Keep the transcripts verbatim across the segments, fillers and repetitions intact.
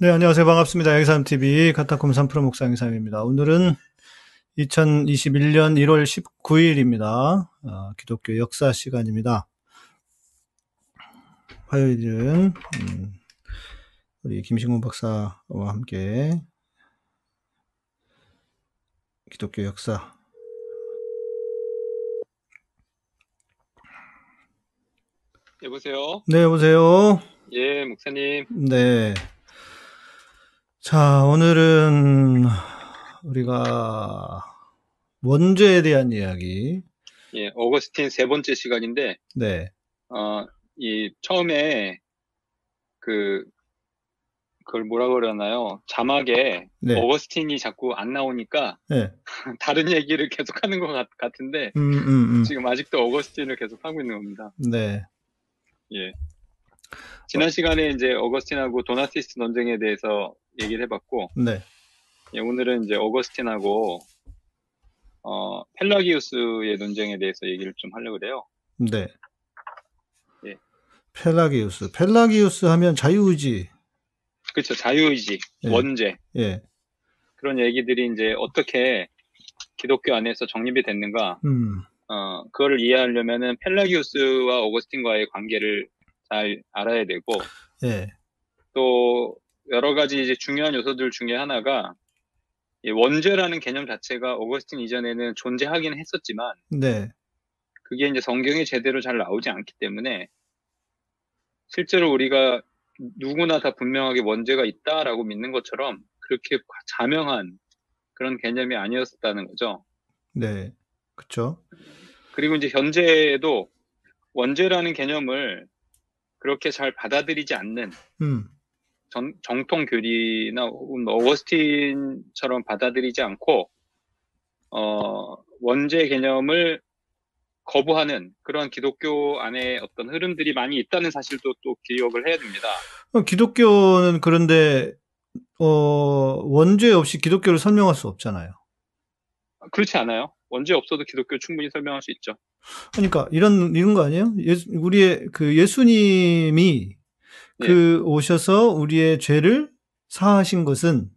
네, 안녕하세요. 반갑습니다. 양의삼 티비 카타콤 삼 프로 목사 양의삼입니다. 오늘은 이천이십일년 일월 십구일입니다. 어, 기독교 역사 시간입니다. 화요일은 음, 우리 김신곤 박사와 함께 기독교 역사 여보세요? 네, 여보세요? 예, 목사님. 네. 자, 오늘은 우리가 원죄에 대한 이야기. 예, 어거스틴 세 번째 시간인데, 네. 어, 이, 처음에, 그, 그걸 뭐라 그러나요? 자막에, 네. 어거스틴이 자꾸 안 나오니까, 네. 다른 얘기를 계속 하는 것 같, 같은데, 음, 음, 음. 지금 아직도 어거스틴을 계속 하고 있는 겁니다. 네. 예. 지난 시간에 이제 어거스틴하고 도나티스트 논쟁에 대해서 얘기를 해봤고, 네. 예, 오늘은 이제 어거스틴하고, 어, 펠라기우스의 논쟁에 대해서 얘기를 좀 하려고 그래요. 네. 예. 펠라기우스. 펠라기우스 하면 자유의지. 그렇죠. 자유의지. 예. 원죄. 예. 그런 얘기들이 이제 어떻게 기독교 안에서 정립이 됐는가. 음. 어, 그거를 이해하려면은 펠라기우스와 어거스틴과의 관계를 잘 알아야 되고, 예. 또 여러 가지 이제 중요한 요소들 중에 하나가 이 원죄라는 개념 자체가 어거스틴 이전에는 존재하긴 했었지만, 네. 그게 이제 성경에 제대로 잘 나오지 않기 때문에 실제로 우리가 누구나 다 분명하게 원죄가 있다라고 믿는 것처럼 그렇게 자명한 그런 개념이 아니었다는 거죠. 네. 그렇죠. 그리고 이제 현재에도 원죄라는 개념을 그렇게 잘 받아들이지 않는 음. 정, 정통 교리나 어거스틴처럼 받아들이지 않고 어, 원죄 개념을 거부하는 그런 기독교 안에 어떤 흐름들이 많이 있다는 사실도 또 기억을 해야 됩니다. 기독교는 그런데 어, 원죄 없이 기독교를 설명할 수 없잖아요. 그렇지 않아요? 원죄 없어도 기독교 충분히 설명할 수 있죠. 그러니까 이런 이런 거 아니에요? 예수, 우리의 그 예수님이 네. 그 오셔서 우리의 죄를 사하신 것은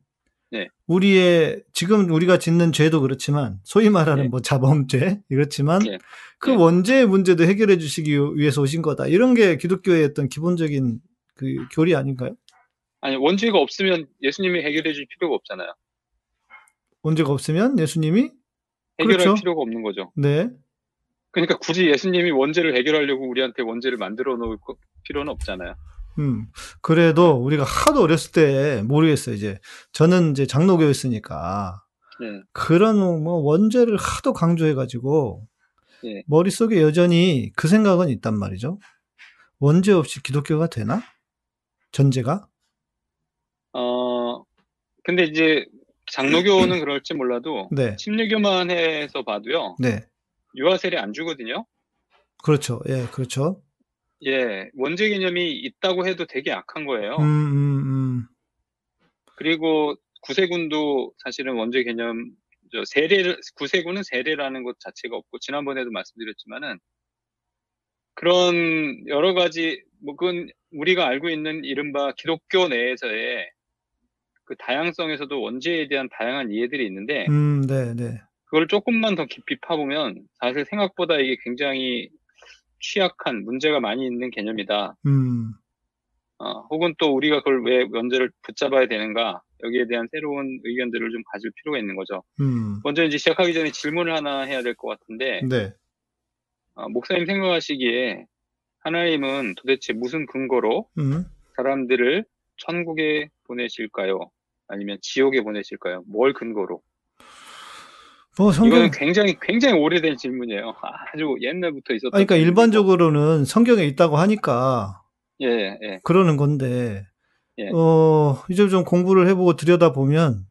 네. 우리의 지금 우리가 짓는 죄도 그렇지만 소위 말하는 네. 뭐 자범죄 그렇지만 네. 그 네. 원죄의 문제도 해결해 주시기 위해서 오신 거다. 이런 게 기독교의 어떤 기본적인 그 교리 아닌가요? 아니 원죄가 없으면 예수님이 해결해 줄 필요가 없잖아요. 원죄가 없으면 예수님이 해결할 그렇죠. 필요가 없는 거죠. 네. 그러니까 굳이 예수님이 원죄를 해결하려고 우리한테 원죄를 만들어 놓을 필요는 없잖아요. 음. 그래도 우리가 하도 어렸을 때 모르겠어요. 이제 저는 이제 장로교였으니까 네. 그런 뭐 원죄를 하도 강조해가지고 네. 머릿속에 여전히 그 생각은 있단 말이죠. 원죄 없이 기독교가 되나? 전제가? 어. 근데 이제. 장로교는 그럴지 몰라도 네. 침례교만 해서 봐도요. 네. 유아세례 안 주거든요. 그렇죠. 예, 그렇죠. 예, 원죄 개념이 있다고 해도 되게 악한 거예요. 음, 음, 음. 그리고 구세군도 사실은 원죄 개념, 저 세례 구세군은 세례라는 것 자체가 없고 지난번에도 말씀드렸지만은 그런 여러 가지 뭐 그건 우리가 알고 있는 이른바 기독교 내에서의 그 다양성에서도 원죄에 대한 다양한 이해들이 있는데, 음, 네, 네. 그걸 조금만 더 깊이 파보면 사실 생각보다 이게 굉장히 취약한 문제가 많이 있는 개념이다. 음. 어, 혹은 또 우리가 그걸 왜 원죄를 붙잡아야 되는가 여기에 대한 새로운 의견들을 좀 가질 필요가 있는 거죠. 음. 먼저 이제 시작하기 전에 질문을 하나 해야 될 것 같은데, 네. 어, 목사님 생각하시기에 하나님은 도대체 무슨 근거로 음. 사람들을 천국에 보내실까요? 아니면 지옥에 보내실까요? 뭘 근거로? 뭐 성경... 이건 굉장히 굉장히 오래된 질문이에요. 아주 옛날부터 있었던. 그러니까 질문이고. 일반적으로는 성경에 있다고 하니까 예, 예. 그러는 건데 예. 어, 이제 좀 공부를 해보고 들여다보면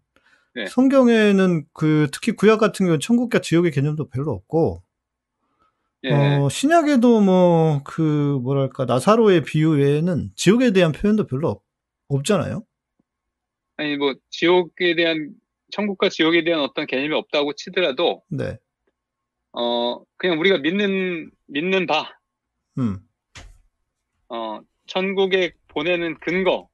예. 성경에는 그 특히 구약 같은 경우는 천국과 지옥의 개념도 별로 없고 예. 어, 신약에도 뭐 그 뭐랄까 나사로의 비유 외에는 지옥에 대한 표현도 별로 없고 없잖아요. 아니 뭐 지옥에 대한 천국과 지옥에 대한 어떤 개념이 없다고 치더라도, 네. 어 그냥 우리가 믿는 믿는 바, 음. 어 천국에 보내는 근거,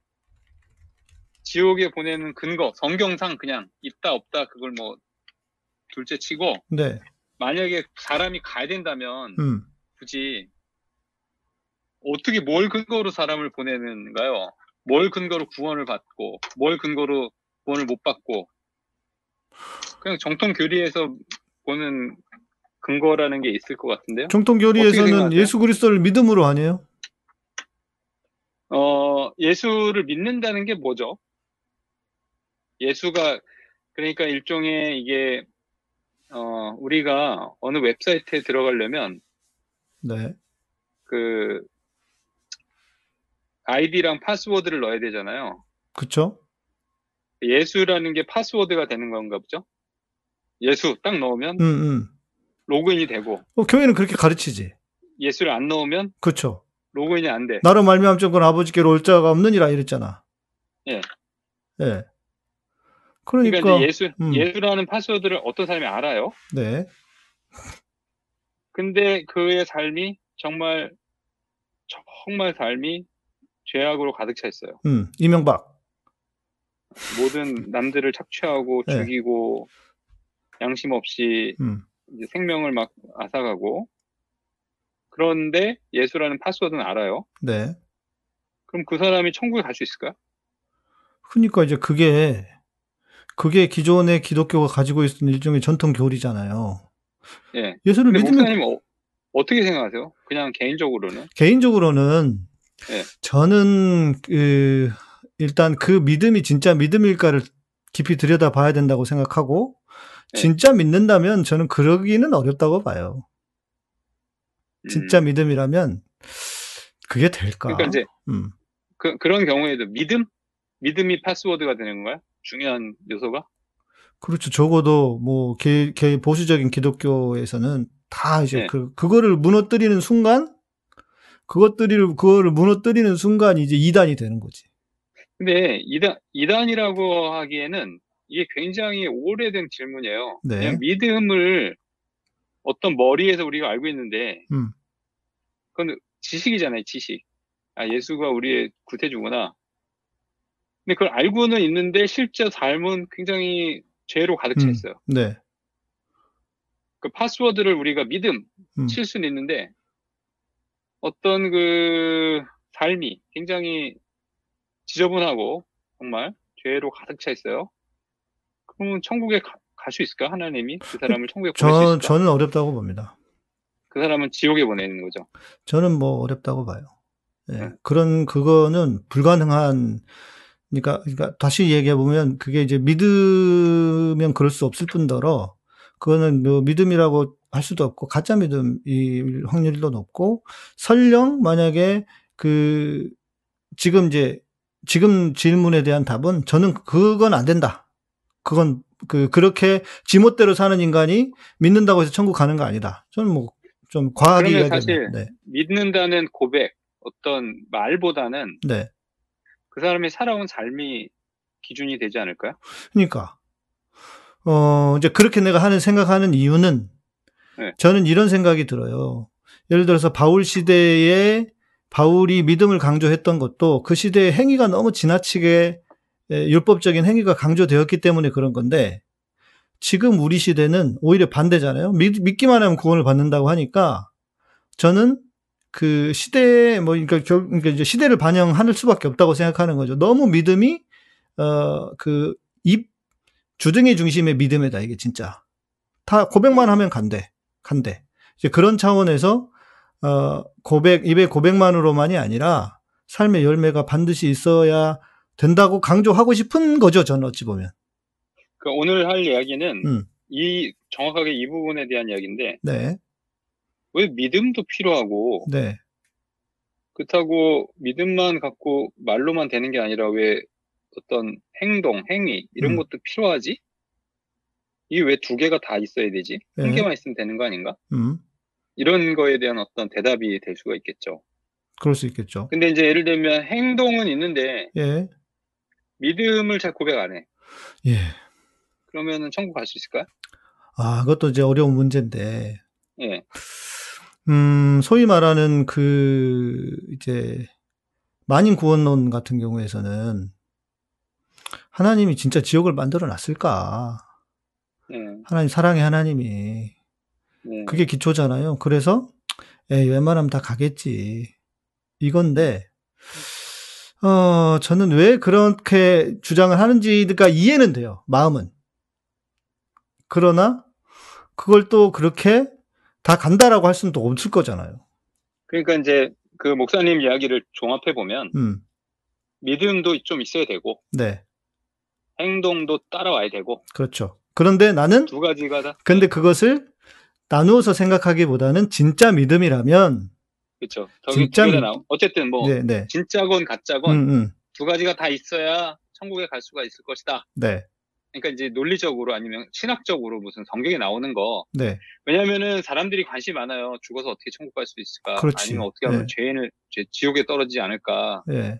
지옥에 보내는 근거, 성경상 그냥 있다 없다 그걸 뭐 둘째 치고, 네. 만약에 사람이 가야 된다면 음. 굳이 어떻게 뭘 근거로 사람을 보내는가요? 뭘 근거로 구원을 받고, 뭘 근거로 구원을 못 받고, 그냥 정통 교리에서 보는 근거라는 게 있을 것 같은데요. 정통 교리에서는 예수 그리스도를 믿음으로 아니에요? 어, 예수를 믿는다는 게 뭐죠? 예수가, 그러니까 일종의 이게, 어, 우리가 어느 웹사이트에 들어가려면, 네. 그, 아이디랑 파스워드를 넣어야 되잖아요. 그쵸? 예수라는 게 파스워드가 되는 건가 보죠? 예수 딱 넣으면, 음, 음. 로그인이 되고. 어, 교회는 그렇게 가르치지. 예수를 안 넣으면? 그쵸. 로그인이 안 돼. 나로 말미암자건 아버지께로 올 자가 없느니라 이랬잖아. 예. 예. 그러니까, 그러니까 이제 예수, 음. 예수라는 파스워드를 어떤 사람이 알아요? 네. 근데 그의 삶이 정말, 정말 삶이 죄악으로 가득 차 있어요. 음, 이명박. 모든 남들을 착취하고 네. 죽이고, 양심 없이 음. 이제 생명을 막 앗아가고, 그런데 예수라는 파스워드는 알아요. 네. 그럼 그 사람이 천국에 갈 수 있을까요? 그러니까 이제 그게 그게 기존의 기독교가 가지고 있던 일종의 전통 교리잖아요. 예. 예수를 믿으면 목사님 어, 어떻게 생각하세요? 그냥 개인적으로는? 개인적으로는 예. 저는 그, 일단 그 믿음이 진짜 믿음일까를 깊이 들여다봐야 된다고 생각하고 예. 진짜 믿는다면 저는 그러기는 어렵다고 봐요. 진짜 믿음이라면 그게 될까? 그러니까 이제 음. 그, 그런 경우에도 믿음? 믿음이 파스워드가 되는 건가요? 중요한 요소가? 그렇죠. 적어도 뭐 개, 개 보수적인 기독교에서는 다 이제 네. 그 그거를 무너뜨리는 순간, 그것들이 그거를 무너뜨리는 순간 이제 이단이 되는 거지. 근데 이단 이단이라고 하기에는 이게 굉장히 오래된 질문이에요. 네. 그냥 믿음을 어떤 머리에서 우리가 알고 있는데, 음. 그건 지식이잖아요, 지식. 아, 예수가 우리의 구세주구나. 근데 그걸 알고는 있는데, 실제 삶은 굉장히 죄로 가득 차 있어요. 음. 네. 그 파스워드를 우리가 믿음, 음. 칠 수는 있는데, 어떤 그 삶이 굉장히 지저분하고, 정말 죄로 가득 차 있어요. 그러면 천국에 가, 갈 수 있을까? 하나님이 그 사람을 천국에 보낼 수 있을까? 저는 어렵다고 봅니다. 그 사람은 지옥에 보내는 거죠. 저는 뭐 어렵다고 봐요. 예. 네. 그런 그거는 불가능한. 그러니까, 그러니까 다시 얘기해 보면 그게 이제 믿으면 그럴 수 없을 뿐더러 그거는 뭐 믿음이라고 할 수도 없고 가짜 믿음일 확률도 높고 설령 만약에 그 지금 이제 지금 질문에 대한 답은 저는 그건 안 된다. 그건 그, 그렇게 지멋대로 사는 인간이 믿는다고 해서 천국 가는 거 아니다. 저는 뭐, 좀 과하게 그러면 사실, 네. 믿는다는 고백, 어떤 말보다는, 네. 그 사람이 살아온 삶이 기준이 되지 않을까요? 그러니까, 어, 이제 그렇게 내가 하는, 생각하는 이유는, 네. 저는 이런 생각이 들어요. 예를 들어서 바울 시대에, 바울이 믿음을 강조했던 것도 그 시대의 행위가 너무 지나치게 예, 율법적인 행위가 강조되었기 때문에 그런 건데 지금 우리 시대는 오히려 반대잖아요. 믿, 믿기만 하면 구원을 받는다고 하니까 저는 그 시대에 뭐 그러니까, 결, 그러니까 이제 시대를 반영할 수밖에 없다고 생각하는 거죠. 너무 믿음이 어, 그 입 주둥이 중심의 믿음이다 이게 진짜 다 고백만 하면 간대 간대 이제 그런 차원에서 어, 고백 입의 고백만으로만이 아니라 삶의 열매가 반드시 있어야. 된다고 강조하고 싶은 거죠, 저는 어찌 보면. 그 오늘 할 이야기는 음. 이 정확하게 이 부분에 대한 이야기인데, 네. 왜 믿음도 필요하고, 네. 그렇다고 믿음만 갖고 말로만 되는 게 아니라 왜 어떤 행동, 행위 이런 음. 것도 필요하지? 이게 왜 두 개가 다 있어야 되지? 네. 한 개만 있으면 되는 거 아닌가? 음. 이런 거에 대한 어떤 대답이 될 수가 있겠죠. 그럴 수 있겠죠. 근데 이제 예를 들면 행동은 있는데, 예. 믿음을 잘 고백 안 해. 예. 그러면은 천국 갈 수 있을까요? 아, 그것도 이제 어려운 문제인데. 예. 음, 소위 말하는 그 이제 만인 구원론 같은 경우에서는 하나님이 진짜 지옥을 만들어 놨을까? 네. 하나님 사랑의 하나님이. 네. 그게 기초잖아요. 그래서 에이, 웬만하면 다 가겠지. 이건데 어, 저는 왜 그렇게 주장을 하는지가 이해는 돼요. 마음은. 그러나 그걸 또 그렇게 다 간다라고 할 수는 또 없을 거잖아요. 그러니까 이제 그 목사님 이야기를 종합해 보면 음. 믿음도 좀 있어야 되고, 네, 행동도 따라와야 되고. 그렇죠. 그런데 나는 두 가지가 다. 근데 그것을 나누어서 생각하기보다는 진짜 믿음이라면. 그렇죠. 진짜 믿... 어쨌든 뭐 네, 네. 진짜건 가짜건 음, 음. 두 가지가 다 있어야 천국에 갈 수가 있을 것이다. 네. 그러니까 이제 논리적으로 아니면 신학적으로 무슨 성경에 나오는 거. 네. 왜냐면은 사람들이 관심이 많아요. 죽어서 어떻게 천국 갈 수 있을까? 그렇지. 아니면 어떻게 하면 네. 죄인을 죄, 지옥에 떨어지지 않을까? 네.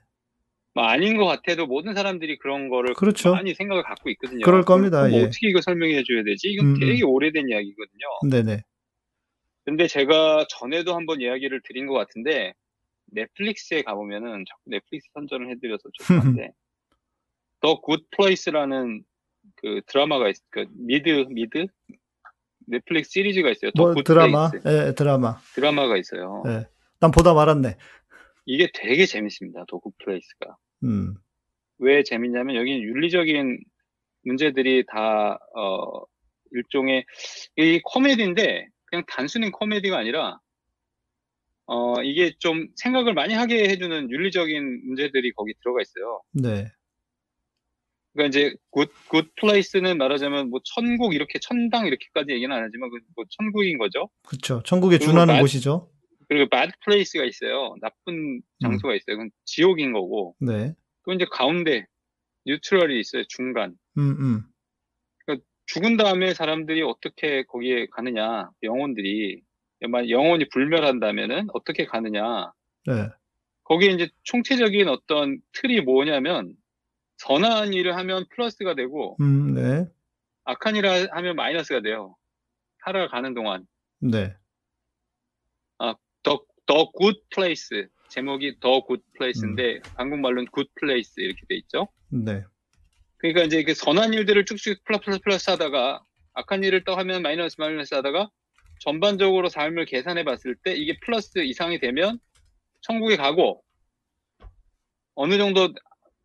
뭐 아닌 것 같아도 모든 사람들이 그런 거를 그렇죠. 많이 생각을 갖고 있거든요. 그럴 겁니다. 뭐 예. 어떻게 이거 설명해 줘야 되지? 이건 음. 되게 오래된 이야기거든요. 네네. 근데 제가 전에도 한번 이야기를 드린 것 같은데 넷플릭스에 가보면은 자꾸 넷플릭스 선전을 해드려서 죄송한데 The Good Place라는 그 드라마가 있, 그 미드 미드 넷플릭스 시리즈가 있어요. 뭐 드라마? 예, 드라마. 드라마가 있어요. 예. 난 보다 말았네. 이게 되게 재밌습니다. The Good Place가. 음. 왜 재밌냐면 여기는 윤리적인 문제들이 다 어, 일종의 이 코미디인데 그냥 단순히 코미디가 아니라 어, 이게 좀 생각을 많이 하게 해주는 윤리적인 문제들이 거기 들어가 있어요. 네. 그러니까 이제 굿, 굿 플레이스는 말하자면 뭐 천국 이렇게 천당 이렇게까지 얘기는 안 하지만 그 뭐 천국인 거죠. 그렇죠. 천국에 준하는 bad, 곳이죠. 그리고 bad place가 있어요. 나쁜 장소가 음. 있어요. 그건 지옥인 거고. 네. 또 이제 가운데 뉴트럴이 있어요. 중간. 음, 음. 그러니까 죽은 다음에 사람들이 어떻게 거기에 가느냐. 영혼들이 만약 영혼이 불멸한다면은 어떻게 가느냐. 네. 거기에 이제 총체적인 어떤 틀이 뭐냐면. 선한 일을 하면 플러스가 되고, 음, 네. 악한 일을 하면 마이너스가 돼요. 살아가는 동안. 네. 아, the, the good place. 제목이 the good place인데, 음. 한국말로는 good place 이렇게 돼 있죠. 네. 그러니까 이제 그 선한 일들을 쭉쭉 플러스 플러스 플러스 하다가, 악한 일을 또 하면 마이너스 마이너스 하다가, 전반적으로 삶을 계산해 봤을 때, 이게 플러스 이상이 되면, 천국에 가고, 어느 정도,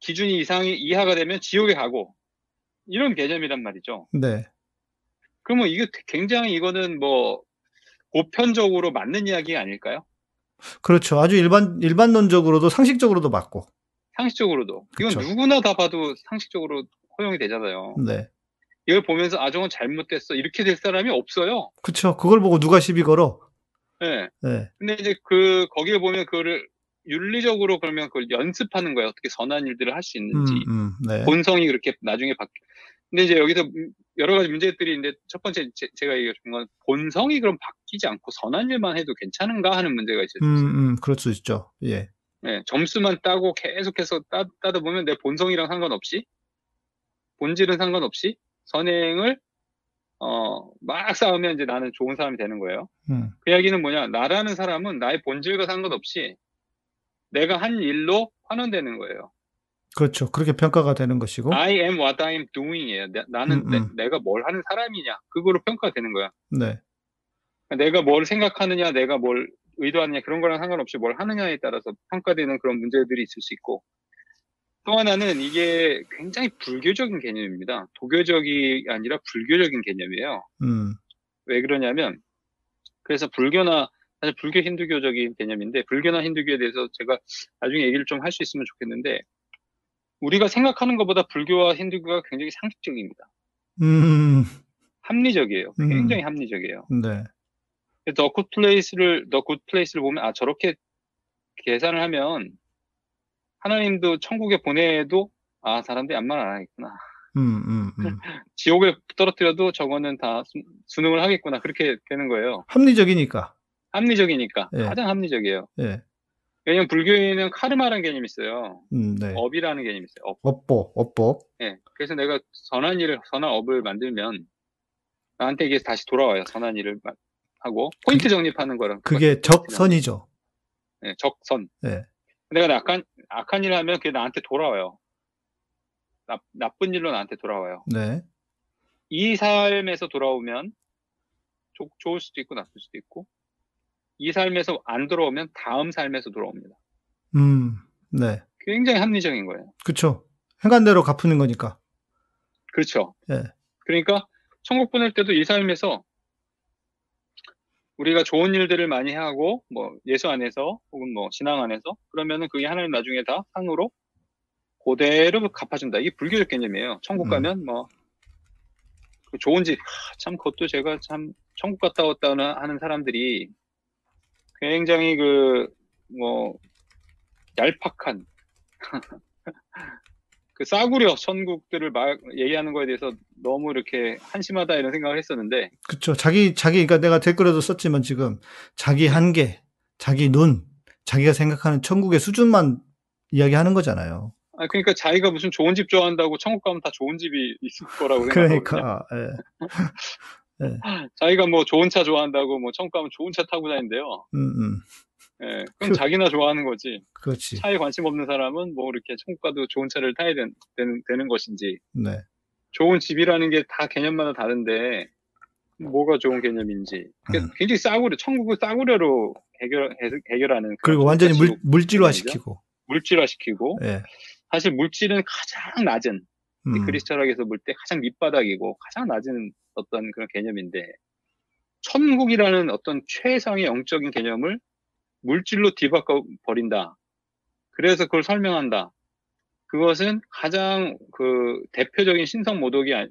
기준이 이상이 이하가 되면 지옥에 가고 이런 개념이란 말이죠. 네. 그러면 이게 굉장히 이거는 뭐 보편적으로 맞는 이야기 아닐까요? 그렇죠. 아주 일반 일반론적으로도 상식적으로도 맞고. 상식적으로도. 이건 그렇죠. 누구나 다 봐도 상식적으로 허용이 되잖아요. 네. 이걸 보면서 아 저건 잘못됐어 이렇게 될 사람이 없어요. 그렇죠. 그걸 보고 누가 시비 걸어? 네. 네. 근데 이제 그 거기에 보면 그거를 윤리적으로 그러면 그걸 연습하는 거예요. 어떻게 선한 일들을 할 수 있는지. 음, 음, 네. 본성이 그렇게 나중에 바뀌. 근데 이제 여기서 여러 가지 문제들이 있는데 첫 번째 제, 제가 얘기한 건 본성이 그럼 바뀌지 않고 선한 일만 해도 괜찮은가 하는 문제가 있어요. 음, 음, 그럴 수 있죠. 예. 네, 점수만 따고 계속해서 따, 따다 보면 내 본성이랑 상관없이 본질은 상관없이 선행을 어, 막 싸우면 이제 나는 좋은 사람이 되는 거예요. 음. 그 이야기는 뭐냐? 나라는 사람은 나의 본질과 상관없이 내가 한 일로 환원되는 거예요. 그렇죠. 그렇게 평가가 되는 것이고. I am what I am doing이에요. 나, 나는 음, 음. 내, 내가 뭘 하는 사람이냐. 그거로 평가되는 거야. 네. 내가 뭘 생각하느냐, 내가 뭘 의도하느냐 그런 거랑 상관없이 뭘 하느냐에 따라서 평가되는 그런 문제들이 있을 수 있고. 또 하나는 이게 굉장히 불교적인 개념입니다. 도교적이 아니라 불교적인 개념이에요. 음. 왜 그러냐면 그래서 불교나 사실 불교 힌두교적인 개념인데 불교나 힌두교에 대해서 제가 나중에 얘기를 좀 할 수 있으면 좋겠는데 우리가 생각하는 것보다 불교와 힌두교가 굉장히 상식적입니다. 음. 합리적이에요. 음. 굉장히 합리적이에요. 네. The Good Place를 The Good Place를 보면 아 저렇게 계산을 하면 하나님도 천국에 보내도 아 사람들이 아무 말 안 하겠구나. 음, 음, 음. 지옥에 떨어뜨려도 저거는 다 수, 수능을 하겠구나. 그렇게 되는 거예요. 합리적이니까. 합리적이니까. 예. 가장 합리적이에요. 예. 왜냐면 불교에는 카르마라는 개념이 있어요. 음, 네. 업이라는 개념이 있어요. 업. 업보, 업보. 예. 그래서 내가 선한 일을, 선한 업을 만들면 나한테 이게 다시 돌아와요. 선한 일을 하고. 포인트 정립하는 거랑. 그게 적선이죠. 예, 적선. 예. 내가 악한, 악한 일을 하면 그게 나한테 돌아와요. 나, 나쁜 일로 나한테 돌아와요. 네. 이 삶에서 돌아오면 조, 좋을 수도 있고 나쁠 수도 있고, 이 삶에서 안 돌아오면 다음 삶에서 돌아옵니다. 음, 네. 굉장히 합리적인 거예요. 그렇죠. 행간대로 갚는 거니까. 그렇죠. 예. 그러니까 천국 보낼 때도 이 삶에서 우리가 좋은 일들을 많이 하고, 뭐 예수 안에서 혹은 뭐 신앙 안에서, 그러면은 그게 하나님 나중에 다 상으로 그대로 갚아준다. 이게 불교적 개념이에요. 천국 가면 음. 뭐 좋은 짓, 참 그것도 제가 참 천국 갔다 왔다 하는 사람들이 굉장히 그 뭐 얄팍한 그 싸구려 천국들을 막 얘기하는 거에 대해서 너무 이렇게 한심하다 이런 생각을 했었는데. 그렇죠. 자기 자기 그러니까 내가 댓글에도 썼지만 지금 자기 한계, 자기 눈, 자기가 생각하는 천국의 수준만 이야기하는 거잖아요. 아, 그러니까 자기가 무슨 좋은 집 좋아한다고 천국 가면 다 좋은 집이 있을 거라고 생각하거든요. 그러니까. 예. 예. 자기가 뭐 좋은 차 좋아한다고 뭐 천국 가면 좋은 차 타고 다닌대요. 음, 음. 예. 그럼 그, 자기나 좋아하는 거지. 그렇지. 차에 관심 없는 사람은 뭐 이렇게 천국 가도 좋은 차를 타야 된, 되는, 되는 것인지. 네. 좋은 집이라는 게 다 개념마다 다른데 뭐가 좋은 개념인지. 음. 굉장히 싸구려, 천국을 싸구려로 해결, 해결하는. 그리고 완전히 물, 물질화시키고. 물질화시키고. 예. 사실 물질은 가장 낮은, 음. 그리스도학에서 볼 때 가장 밑바닥이고 가장 낮은 어떤 그런 개념인데, 천국이라는 어떤 최상의 영적인 개념을 물질로 뒤바꿔 버린다. 그래서 그걸 설명한다. 그것은 가장 그 대표적인 신성 모독이 음.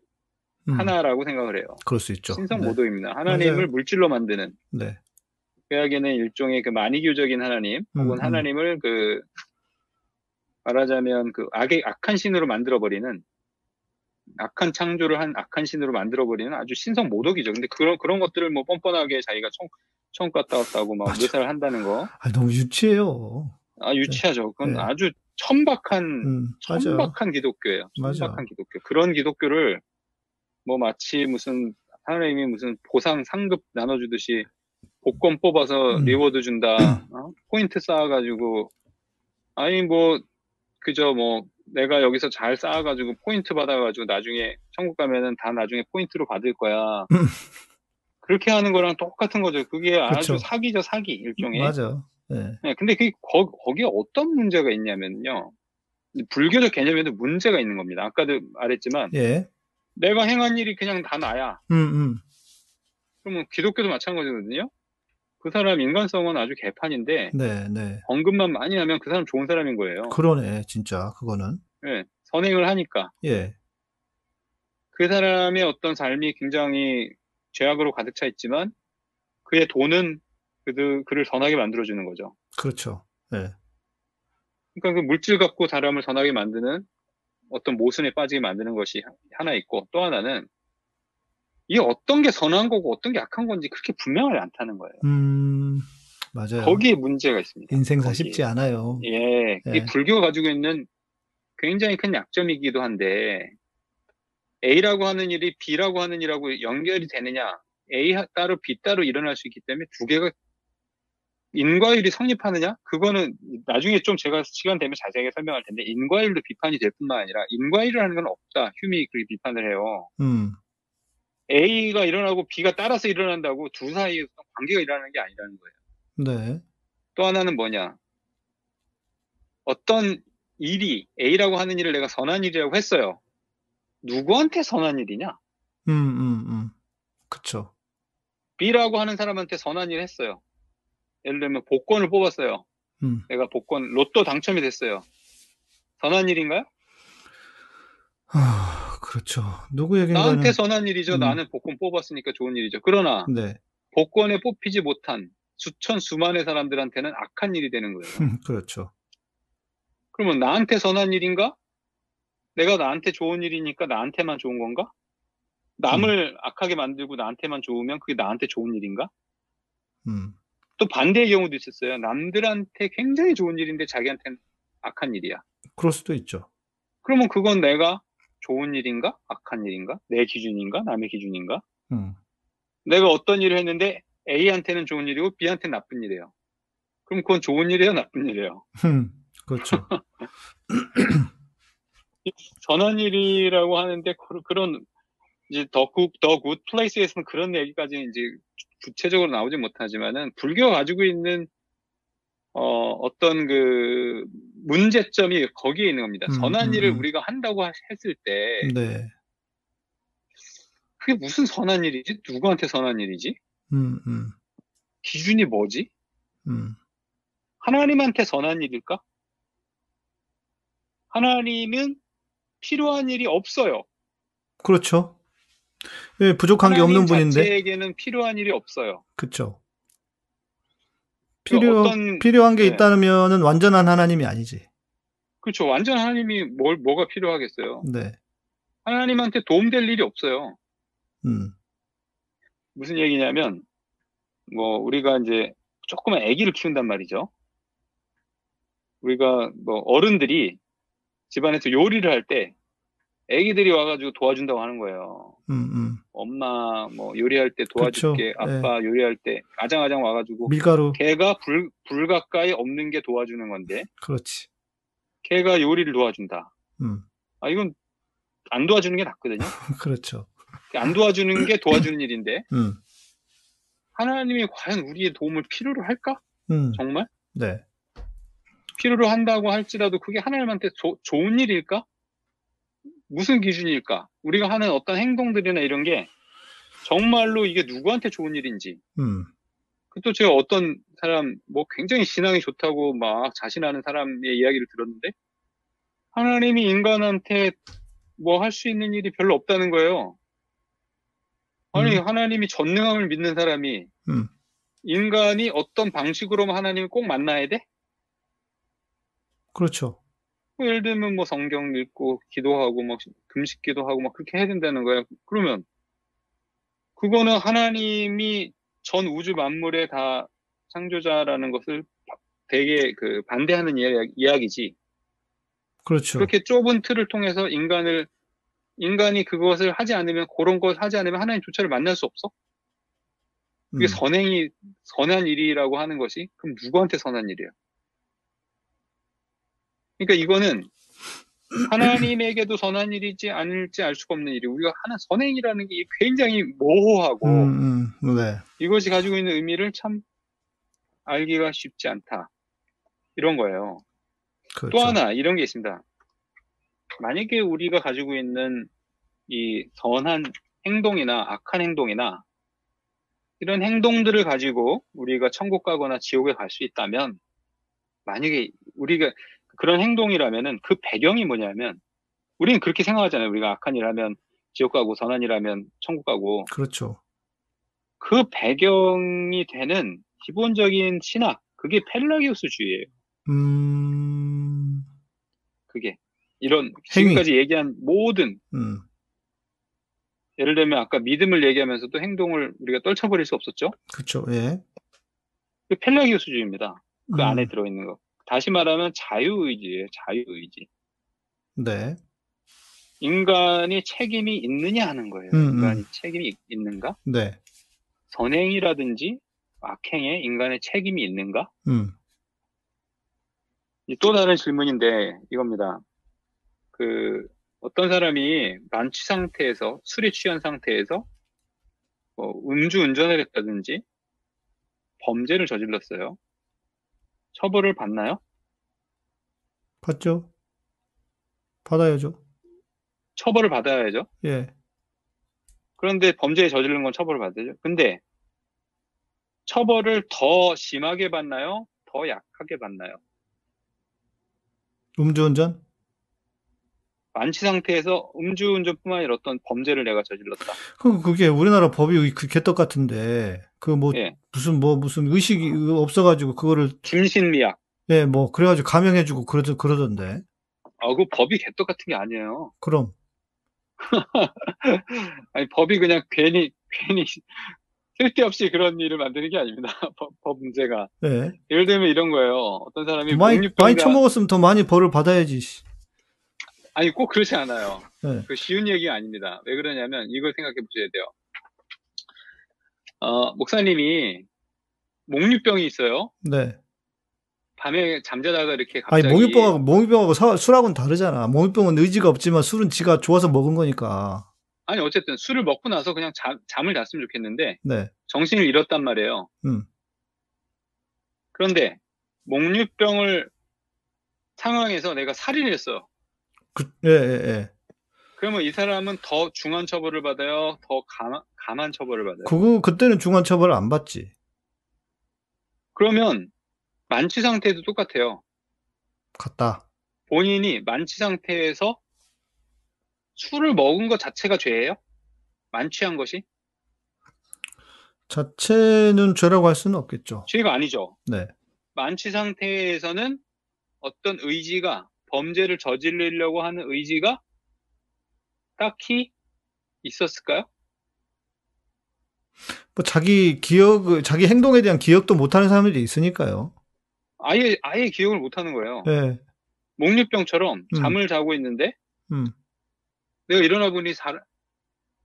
하나라고 생각을 해요. 그럴 수 있죠. 신성 네. 모독입니다. 하나님을 맞아요. 물질로 만드는. 네. 구약에는 일종의 그 마니교적인 하나님, 혹은 음. 하나님을 그 말하자면 그 악의 악한 신으로 만들어버리는, 악한 창조를 한 악한 신으로 만들어버리는 아주 신성 모독이죠. 근데 그런 그런 것들을 뭐 뻔뻔하게 자기가 청 천국 갔다 왔다고 막 묘사를 한다는 거. 아, 너무 유치해요. 아, 유치하죠. 그건 네. 아주 천박한 음, 천박한 기독교예요. 천박한 맞아. 기독교. 그런 기독교를 뭐 마치 무슨 하나님이 무슨 보상 상급 나눠주듯이 복권 뽑아서 음. 리워드 준다, 어? 포인트 쌓아가지고, 아니 뭐 그저 뭐 내가 여기서 잘 쌓아가지고 포인트 받아가지고 나중에 천국 가면은 다 나중에 포인트로 받을 거야. 음. 그렇게 하는 거랑 똑같은 거죠. 그게 아주 그쵸. 사기죠, 사기 일종의. 맞아. 네. 네, 근데 그 거, 거기에 어떤 문제가 있냐면요, 불교적 개념에도 문제가 있는 겁니다. 아까도 말했지만, 예. 내가 행한 일이 그냥 다 나야. 음, 음. 그러면 기독교도 마찬가지거든요. 그 사람 인간성은 아주 개판인데, 네, 네. 언급만 많이 하면 그 사람 좋은 사람인 거예요. 그러네, 진짜 그거는. 네, 선행을 하니까. 예. 그 사람의 어떤 삶이 굉장히 죄악으로 가득 차 있지만 그의 돈은 그들, 그를 선하게 만들어주는 거죠. 그렇죠. 네. 그러니까 그 물질 갖고 사람을 선하게 만드는 어떤 모순에 빠지게 만드는 것이 하나 있고, 또 하나는 이 어떤 게 선한 거고 어떤 게 악한 건지 그렇게 분명하지 않다는 거예요. 음, 맞아요. 거기에 문제가 있습니다. 인생사 쉽지 않아요. 예, 예. 이 불교가 가지고 있는 굉장히 큰 약점이기도 한데, A라고 하는 일이 B라고 하는 일하고 연결이 되느냐, A 따로 B 따로 일어날 수 있기 때문에 두 개가 인과율이 성립하느냐, 그거는 나중에 좀 제가 시간 되면 자세하게 설명할 텐데, 인과율도 비판이 될 뿐만 아니라 인과율이라는 건 없다, 흄이 그렇게 비판을 해요. 음. A가 일어나고 B가 따라서 일어난다고 두 사이에서 관계가 일어나는 게 아니라는 거예요. 네. 또 하나는 뭐냐, 어떤 일이, A라고 하는 일을 내가 선한 일이라고 했어요. 누구한테 선한 일이냐? 음, 음, 음. 그쵸. B라고 하는 사람한테 선한 일을 했어요. 예를 들면, 복권을 뽑았어요. 음. 내가 복권, 로또 당첨이 됐어요. 선한 일인가요? 아, 그렇죠. 누구에게는. 나한테 선한 일이죠. 음. 나는 복권 뽑았으니까 좋은 일이죠. 그러나, 네. 복권에 뽑히지 못한 수천, 수만의 사람들한테는 악한 일이 되는 거예요. 음, 그렇죠. 그러면 나한테 선한 일인가? 내가 나한테 좋은 일이니까 나한테만 좋은 건가? 남을 음. 악하게 만들고 나한테만 좋으면 그게 나한테 좋은 일인가? 음. 또 반대의 경우도 있었어요. 남들한테 굉장히 좋은 일인데 자기한테는 악한 일이야. 그럴 수도 있죠. 그러면 그건 내가 좋은 일인가? 악한 일인가? 내 기준인가? 남의 기준인가? 음. 내가 어떤 일을 했는데 A한테는 좋은 일이고 B한테는 나쁜 일이에요. 그럼 그건 좋은 일이에요? 나쁜 일이에요? 음, 그렇죠. 전환일이라고 하는데 그런 이제 더 굿, 더 굿 플레이스에서는 그런 얘기까지는 이제 구체적으로 나오지 못하지만은 불교가 가지고 있는 어, 어떤 그 문제점이 거기에 있는 겁니다. 음, 선한일을 음. 우리가 한다고 했을 때 네. 그게 무슨 선한일이지? 누구한테 선한일이지? 음, 음. 기준이 뭐지? 음. 하나님한테 선한일일까? 하나님은 필요한 일이 없어요. 그렇죠. 예, 부족한 게 없는 분인데. 자체에게는 필요한 일이 없어요. 그렇죠. 필요, 어떤, 필요한 게 네. 있다면은 완전한 하나님이 아니지. 그렇죠. 완전한 하나님이 뭘, 뭐가 필요하겠어요. 네. 하나님한테 도움될 일이 없어요. 음. 무슨 얘기냐면, 뭐, 우리가 이제 조그만 아기를 키운단 말이죠. 우리가 뭐, 어른들이 집안에서 요리를 할 때, 아기들이 와가지고 도와준다고 하는 거예요. 음, 음. 엄마 뭐 요리할 때 도와줄게. 그쵸, 아빠 네. 요리할 때 아장아장 와가지고 밀가루. 걔가 불, 불 가까이 없는 게 도와주는 건데. 그렇지. 걔가 요리를 도와준다. 음. 아 이건 안 도와주는 게 낫거든요. 그렇죠. 안 도와주는 게 도와주는 일인데. 음. 하나님이 과연 우리의 도움을 필요로 할까? 음. 정말? 네. 필요로 한다고 할지라도 그게 하나님한테 조, 좋은 일일까? 무슨 기준일까? 우리가 하는 어떤 행동들이나 이런 게 정말로 이게 누구한테 좋은 일인지. 음. 그 또 제가 어떤 사람, 뭐 굉장히 신앙이 좋다고 막 자신하는 사람의 이야기를 들었는데 하나님이 인간한테 뭐 할 수 있는 일이 별로 없다는 거예요. 아니 음. 하나님이 전능함을 믿는 사람이 음. 인간이 어떤 방식으로만 하나님을 꼭 만나야 돼? 그렇죠. 예를 들면 뭐 성경 읽고 기도하고 막 금식 기도하고 막 그렇게 해야 된다는 거야. 그러면 그거는 하나님이 전 우주 만물의 다 창조자라는 것을 되게 그 반대하는 이야기지. 그렇죠. 그렇게 좁은 틀을 통해서 인간을 인간이 그것을 하지 않으면 그런 걸 하지 않으면 하나님 조차를 만날 수 없어? 그게 음. 선행이 선한 일이라고 하는 것이 그럼 누구한테 선한 일이야? 그러니까 이거는 하나님에게도 선한 일이지 아닐지 알 수가 없는 일이 우리가 하나 선행이라는 게 굉장히 모호하고 음, 음, 네. 이것이 가지고 있는 의미를 참 알기가 쉽지 않다 이런 거예요. 그렇죠. 또 하나 이런 게 있습니다. 만약에 우리가 가지고 있는 이 선한 행동이나 악한 행동이나 이런 행동들을 가지고 우리가 천국 가거나 지옥에 갈 수 있다면 만약에 우리가 그런 행동이라면은 그 배경이 뭐냐면 우리는 그렇게 생각하잖아요. 우리가 악한 일 하면 지옥 가고 선한 일 하면 천국 가고. 그렇죠. 그 배경이 되는 기본적인 신학 그게 펠라기우스 주의예요. 음. 그게 이런 지금까지 행위. 얘기한 모든 음. 예를 들면 아까 믿음을 얘기하면서도 행동을 우리가 떨쳐버릴 수 없었죠. 그렇죠. 예. 그 펠라기우스 주의입니다. 그 음. 안에 들어있는 거. 다시 말하면 자유의지예요. 자유의지. 네. 인간이 책임이 있느냐 하는 거예요. 음, 인간이 음. 책임이 있는가? 네. 선행이라든지 악행에 인간의 책임이 있는가? 음. 또 다른 질문인데 이겁니다. 그 어떤 사람이 만취 상태에서 술에 취한 상태에서 뭐 음주 운전을 했다든지 범죄를 저질렀어요. 처벌을 받나요? 받죠. 받아야죠. 처벌을 받아야죠. 예. 그런데 범죄에 저지른 건 처벌을 받아야죠. 근데 처벌을 더 심하게 받나요? 더 약하게 받나요? 음주운전? 만취 상태에서 음주운전뿐만 아니라 어떤 범죄를 내가 저질렀다. 그 그게 우리나라 법이 그 개떡 같은데 그 뭐 예. 무슨 뭐 무슨 의식이 없어가지고 그거를 준신미약. 예, 뭐 그래가지고 감형해주고 그러 그러던데. 아, 그 법이 개떡 같은 게 아니에요. 그럼. 아니 법이 그냥 괜히 괜히 쓸데없이 그런 일을 만드는 게 아닙니다. 법, 법 문제가. 예. 예를 들면 이런 거예요. 어떤 사람이 많이 공유병자... 많이 처먹었으면 더 많이 벌을 받아야지. 아니 꼭 그렇지 않아요. 네. 그 쉬운 얘기가 아닙니다. 왜 그러냐면 이걸 생각해 보셔야 돼요. 어, 목사님이 목류병이 있어요. 네. 밤에 잠자다가 이렇게 갑자기. 아니, 몽유병하고, 몽유병하고 사, 술하고는 다르잖아. 몽유병은 의지가 없지만 술은 지가 좋아서 먹은 거니까. 아니, 어쨌든 술을 먹고 나서 그냥 자, 잠을 잤으면 좋겠는데, 네. 정신을 잃었단 말이에요. 음. 그런데 몽유병을 상황에서 내가 살인을 했어. 그, 예, 예, 예. 그러면 이 사람은 더 중한 처벌을 받아요? 더 감, 감한 처벌을 받아요? 그거, 그때는 중한 처벌을 안 받지. 그러면 만취 상태도 똑같아요. 같다. 본인이 만취 상태에서 술을 먹은 것 자체가 죄예요? 만취한 것이? 자체는 죄라고 할 수는 없겠죠. 죄가 아니죠. 네. 만취 상태에서는 어떤 의지가, 범죄를 저지르려고 하는 의지가 딱히 있었을까요? 뭐 자기 기억, 자기 행동에 대한 기억도 못하는 사람들이 있으니까요. 아예 아예 기억을 못하는 거예요. 네. 몽유병처럼 잠을 음. 자고 있는데 음. 내가 일어나 보니 살,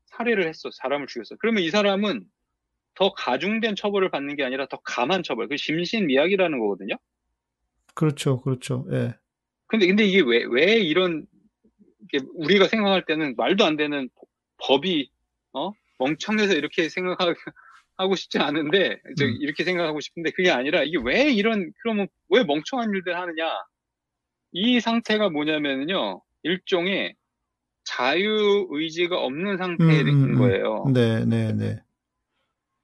살해를 했어, 사람을 죽였어. 그러면 이 사람은 더 가중된 처벌을 받는 게 아니라 더 감한 처벌, 그 심신미약이라는 거거든요. 그렇죠, 그렇죠. 예. 근데 근데 이게 왜 왜 이런 우리가 생각할 때는 말도 안 되는 법이 어? 멍청해서 이렇게 생각하고 싶지 않은데 음. 이렇게 생각하고 싶은데 그게 아니라 이게 왜 이런, 그러면 왜 멍청한 일들 하느냐, 이 상태가 뭐냐면요, 일종의 자유의지가 없는 상태인 음, 음, 거예요. 네네네. 네, 네.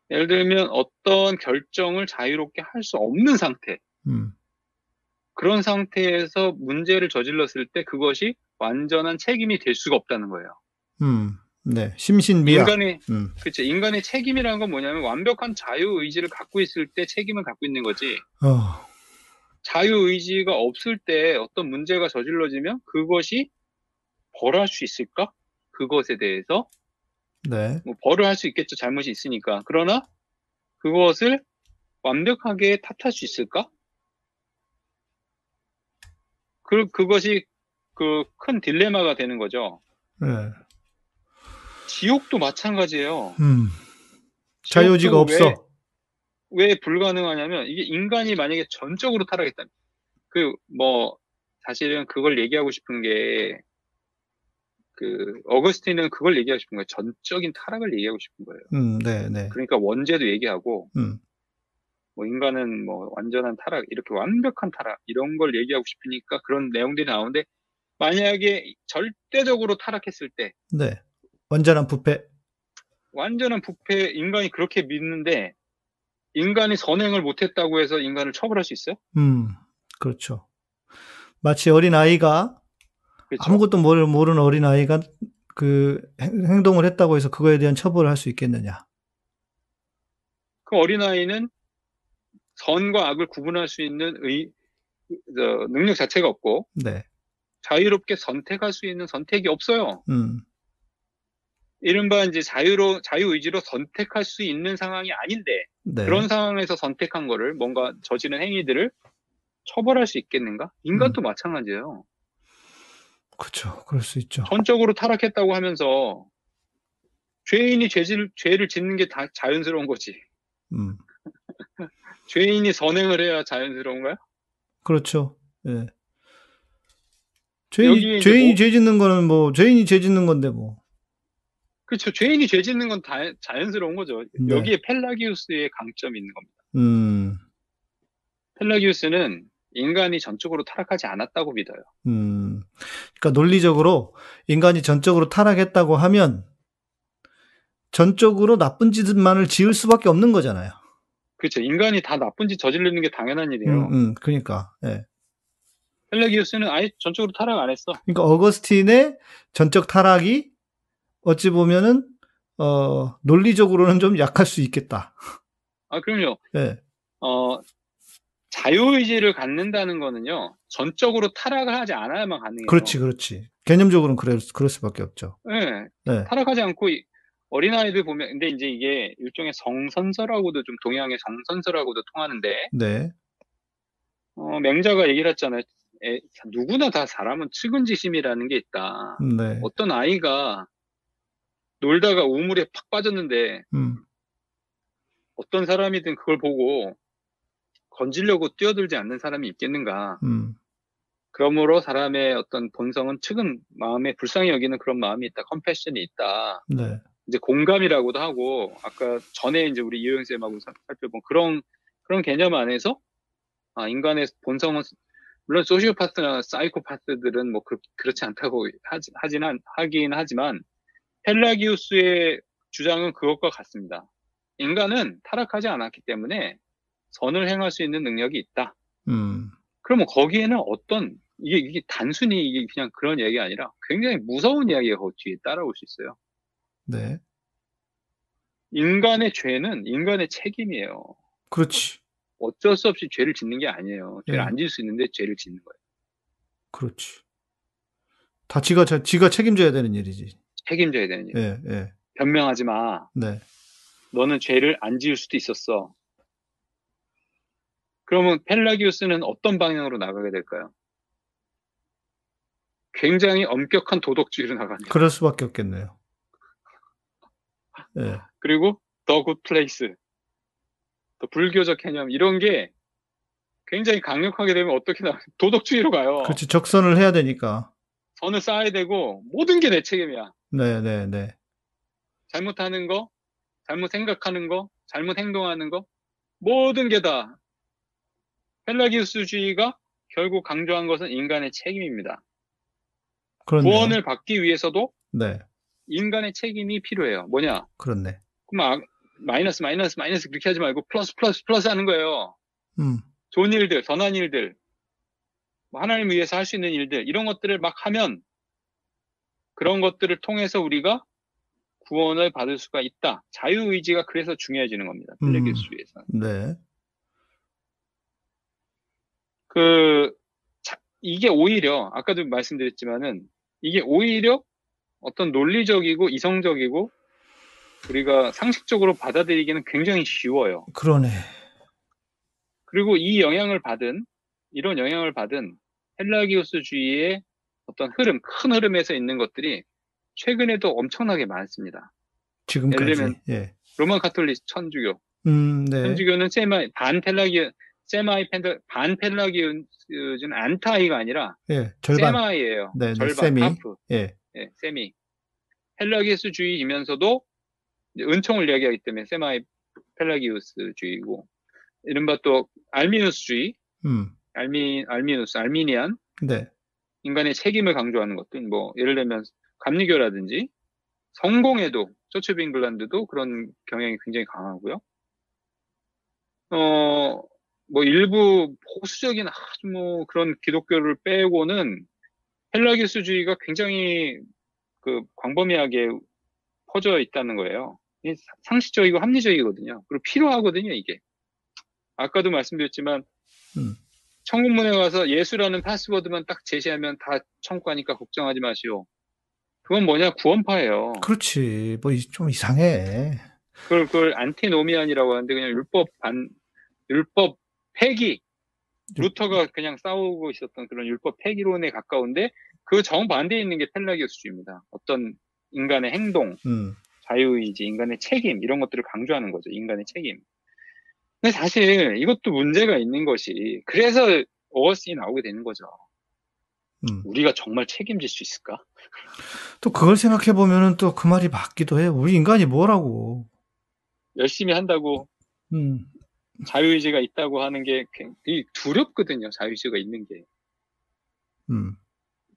예를 들면 어떤 결정을 자유롭게 할 수 없는 상태, 음. 그런 상태에서 문제를 저질렀을 때 그것이 완전한 책임이 될 수가 없다는 거예요. 음, 네, 심신미약. 인간의, 음. 그렇죠. 인간의 책임이라는 건 뭐냐면 완벽한 자유의지를 갖고 있을 때 책임을 갖고 있는 거지. 어. 자유의지가 없을 때 어떤 문제가 저질러지면 그것이 벌할 수 있을까? 그것에 대해서 네. 뭐 벌을 할 수 있겠죠. 잘못이 있으니까. 그러나 그것을 완벽하게 탓할 수 있을까? 그 그것이 그 큰 딜레마가 되는 거죠. 네. 지옥도 마찬가지예요. 음. 자유의지가 없어. 왜 불가능하냐면 이게 인간이 만약에 전적으로 타락했다면, 그 뭐 사실은 그걸 얘기하고 싶은 게, 그 어거스틴은 그걸 얘기하고 싶은 거예요. 전적인 타락을 얘기하고 싶은 거예요. 음, 네, 네. 그러니까 원죄도 얘기하고, 음. 뭐 인간은 뭐 완전한 타락, 이렇게 완벽한 타락 이런 걸 얘기하고 싶으니까 그런 내용들이 나오는데, 만약에 절대적으로 타락했을 때, 네, 완전한 부패, 완전한 부패, 인간이 그렇게 믿는데 인간이 선행을 못했다고 해서 인간을 처벌할 수 있어요? 음, 그렇죠. 마치 어린 아이가, 그렇죠. 아무것도 모르는 어린 아이가 그 행동을 했다고 해서 그거에 대한 처벌을 할 수 있겠느냐? 그 어린 아이는 선과 악을 구분할 수 있는 의, 저, 능력 자체가 없고, 네. 자유롭게 선택할 수 있는 선택이 없어요. 음. 이른바 이제 자유로, 자유의지로 선택할 수 있는 상황이 아닌데, 네. 그런 상황에서 선택한 거를, 뭔가 저지른 행위들을 처벌할 수 있겠는가? 인간도 음. 마찬가지예요. 그렇죠. 그럴 수 있죠. 전적으로 타락했다고 하면서 죄인이 죄질, 죄를 짓는 게 다 자연스러운 거지. 음. 죄인이 선행을 해야 자연스러운가요? 그렇죠. 예. 죄인이, 죄인이 뭐, 죄 짓는 거는 뭐, 죄인이 죄 짓는 건데 뭐. 그렇죠. 죄인이 죄 짓는 건 다 자연스러운 거죠. 네. 여기에 펠라기우스의 강점이 있는 겁니다. 음. 펠라기우스는 인간이 전적으로 타락하지 않았다고 믿어요. 음. 그러니까 논리적으로 인간이 전적으로 타락했다고 하면 전적으로 나쁜 짓만을 지을 수밖에 없는 거잖아요. 그렇죠. 인간이 다 나쁜 짓 저지르는 게 당연한 일이에요. 음, 음 그러니까. 예. 펠라기우스는 아예 전적으로 타락 안 했어. 그러니까 어거스틴의 전적 타락이 어찌 보면은 어, 논리적으로는 좀 약할 수 있겠다. 아, 그럼요. 예. 어, 자유의지를 갖는다는 거는요, 전적으로 타락을 하지 않아야만 가능해요. 그렇지, 그렇지. 개념적으로는 그럴, 그럴 수밖에 없죠. 예. 예. 타락하지 않고. 어린아이들 보면, 근데 이제 이게 일종의 성선설하고도 좀, 동양의 성선설하고도 통하는데, 네. 어, 맹자가 얘기를 했잖아요. 에, 누구나 다 사람은 측은지심이라는 게 있다. 네. 어떤 아이가 놀다가 우물에 팍 빠졌는데, 음. 어떤 사람이든 그걸 보고 건지려고 뛰어들지 않는 사람이 있겠는가. 음. 그러므로 사람의 어떤 본성은 측은 마음에 불쌍히 여기는 그런 마음이 있다. 컴패션이 있다. 네. 이제 공감이라고도 하고, 아까 전에 이제 우리 이호영 쌤하고 살펴본 그런, 그런 개념 안에서, 아, 인간의 본성은, 물론 소시오파스나 사이코파스들은 뭐, 그, 그렇지 않다고 하지, 하진, 하긴 하지만, 펠라기우스의 주장은 그것과 같습니다. 인간은 타락하지 않았기 때문에 선을 행할 수 있는 능력이 있다. 음. 그러면 거기에는 어떤, 이게, 이게 단순히 이게 그냥 그런 얘기가 아니라 굉장히 무서운 이야기가 그 뒤에 따라올 수 있어요. 네. 인간의 죄는 인간의 책임이에요. 그렇지. 어쩔 수 없이 죄를 짓는 게 아니에요. 죄를 네. 안 지을 수 있는데 죄를 짓는 거예요. 그렇지. 다 지가, 지가 책임져야 되는 일이지. 책임져야 되는 일. 예, 예. 변명하지 마. 네. 너는 죄를 안 지을 수도 있었어. 그러면 펠라기우스는 어떤 방향으로 나가게 될까요? 굉장히 엄격한 도덕주의로 나갑니다. 그럴 수밖에 없겠네요. 예. 그리고 The Good Place, 또 불교적 개념 이런 게 굉장히 강력하게 되면 어떻게 나 도덕주의로 가요. 그렇지. 적선을 해야 되니까. 선을 쌓아야 되고 모든 게 내 책임이야. 네네네. 네. 잘못하는 거, 잘못 생각하는 거, 잘못 행동하는 거 모든 게 다 펠라기우스주의가 결국 강조한 것은 인간의 책임입니다. 그렇네요. 구원을 받기 위해서도 네. 인간의 책임이 필요해요. 뭐냐? 그렇네. 그럼 마이너스 마이너스 마이너스 그렇게 하지 말고 플러스 플러스 플러스 하는 거예요. 음. 좋은 일들, 선한 일들, 뭐 하나님을 위해서 할 수 있는 일들 이런 것들을 막 하면 그런 것들을 통해서 우리가 구원을 받을 수가 있다. 자유의지가 그래서 중요해지는 겁니다. 펠라기우스에서는. 음. 네. 그 자, 이게 오히려 아까도 말씀드렸지만은 이게 오히려 어떤 논리적이고 이성적이고 우리가 상식적으로 받아들이기는 굉장히 쉬워요. 그러네. 그리고 이 영향을 받은 이런 영향을 받은 헬라기우스주의의 어떤 흐름, 큰 흐름에서 있는 것들이 최근에도 엄청나게 많습니다. 지금까지. 예를 들면 예. 로마 가톨릭 천주교. 음, 네. 천주교는 세마이 반 펠라기우 세마이 펜드 반 펠라기우스는 안타이가 아니라 예, 절반. 세마이예요. 네, 절반. 세미. 하프. 예. 예, 세미. 펠라기우스주의이면서도 은총을 이야기하기 때문에 세마이 펠라기우스주의고 이른바 또 알미누스주의, 음. 알미 알미누스, 알미니안, 네. 인간의 책임을 강조하는 것들, 뭐 예를 들면 감리교라든지 성공회도, 처치 오브 잉글랜드도 그런 경향이 굉장히 강하고요. 어, 뭐 일부 보수적인 아주 뭐 그런 기독교를 빼고는 펠라기우스주의가 굉장히 그 광범위하게 퍼져 있다는 거예요. 상식적이고 합리적이거든요. 그리고 필요하거든요, 이게. 아까도 말씀드렸지만 음. 천국문에 가서 예수라는 패스워드만 딱 제시하면 다 천국 가니까 걱정하지 마시오. 그건 뭐냐? 구원파예요. 그렇지. 뭐 좀 이상해. 그걸, 그걸 안티노미안이라고 하는데 그냥 율법 반, 율법 폐기. 루터가 그냥 싸우고 있었던 그런 율법 폐기론에 가까운데 그 정반대에 있는 게 펠라기우스주의입니다. 어떤 인간의 행동, 음. 자유의지, 인간의 책임 이런 것들을 강조하는 거죠. 인간의 책임. 근데 사실 이것도 문제가 있는 것이 그래서 어거스틴이 나오게 되는 거죠. 음. 우리가 정말 책임질 수 있을까? 또 그걸 생각해 보면은 또 그 말이 맞기도 해요. 우리 인간이 뭐라고? 열심히 한다고. 음. 자유의지가 있다고 하는 게 굉장히 두렵거든요. 자유의지가 있는 게. 음.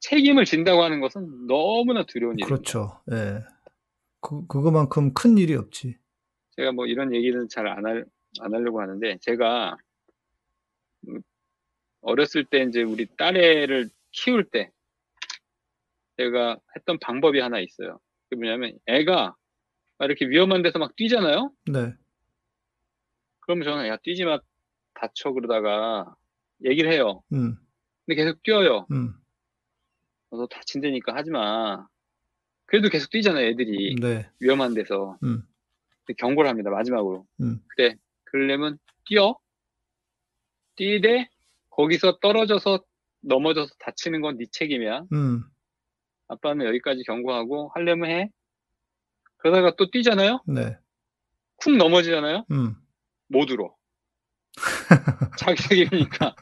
책임을 진다고 하는 것은 너무나 두려운 일이에요. 그렇죠. 예. 그, 그거만큼 큰 일이 없지. 제가 뭐 이런 얘기는 잘 안 할, 안 하려고 하는데, 제가 어렸을 때 이제 우리 딸애를 키울 때 제가 했던 방법이 하나 있어요. 그게 뭐냐면 애가 이렇게 위험한 데서 막 뛰잖아요? 네. 그러면 저는 야 뛰지 마 다쳐 그러다가 얘기를 해요. 음. 근데 계속 뛰어요. 음. 너 다친다니까 하지 마. 그래도 계속 뛰잖아요 애들이. 네. 위험한 데서. 음. 근데 경고를 합니다 마지막으로. 음. 그래 그러려면 뛰어. 뛰되 거기서 떨어져서 넘어져서 다치는 건 네 책임이야. 음. 아빠는 여기까지 경고하고 하려면 해. 그러다가 또 뛰잖아요. 네. 쿵 넘어지잖아요. 음. 못 울어. 자기적이니까.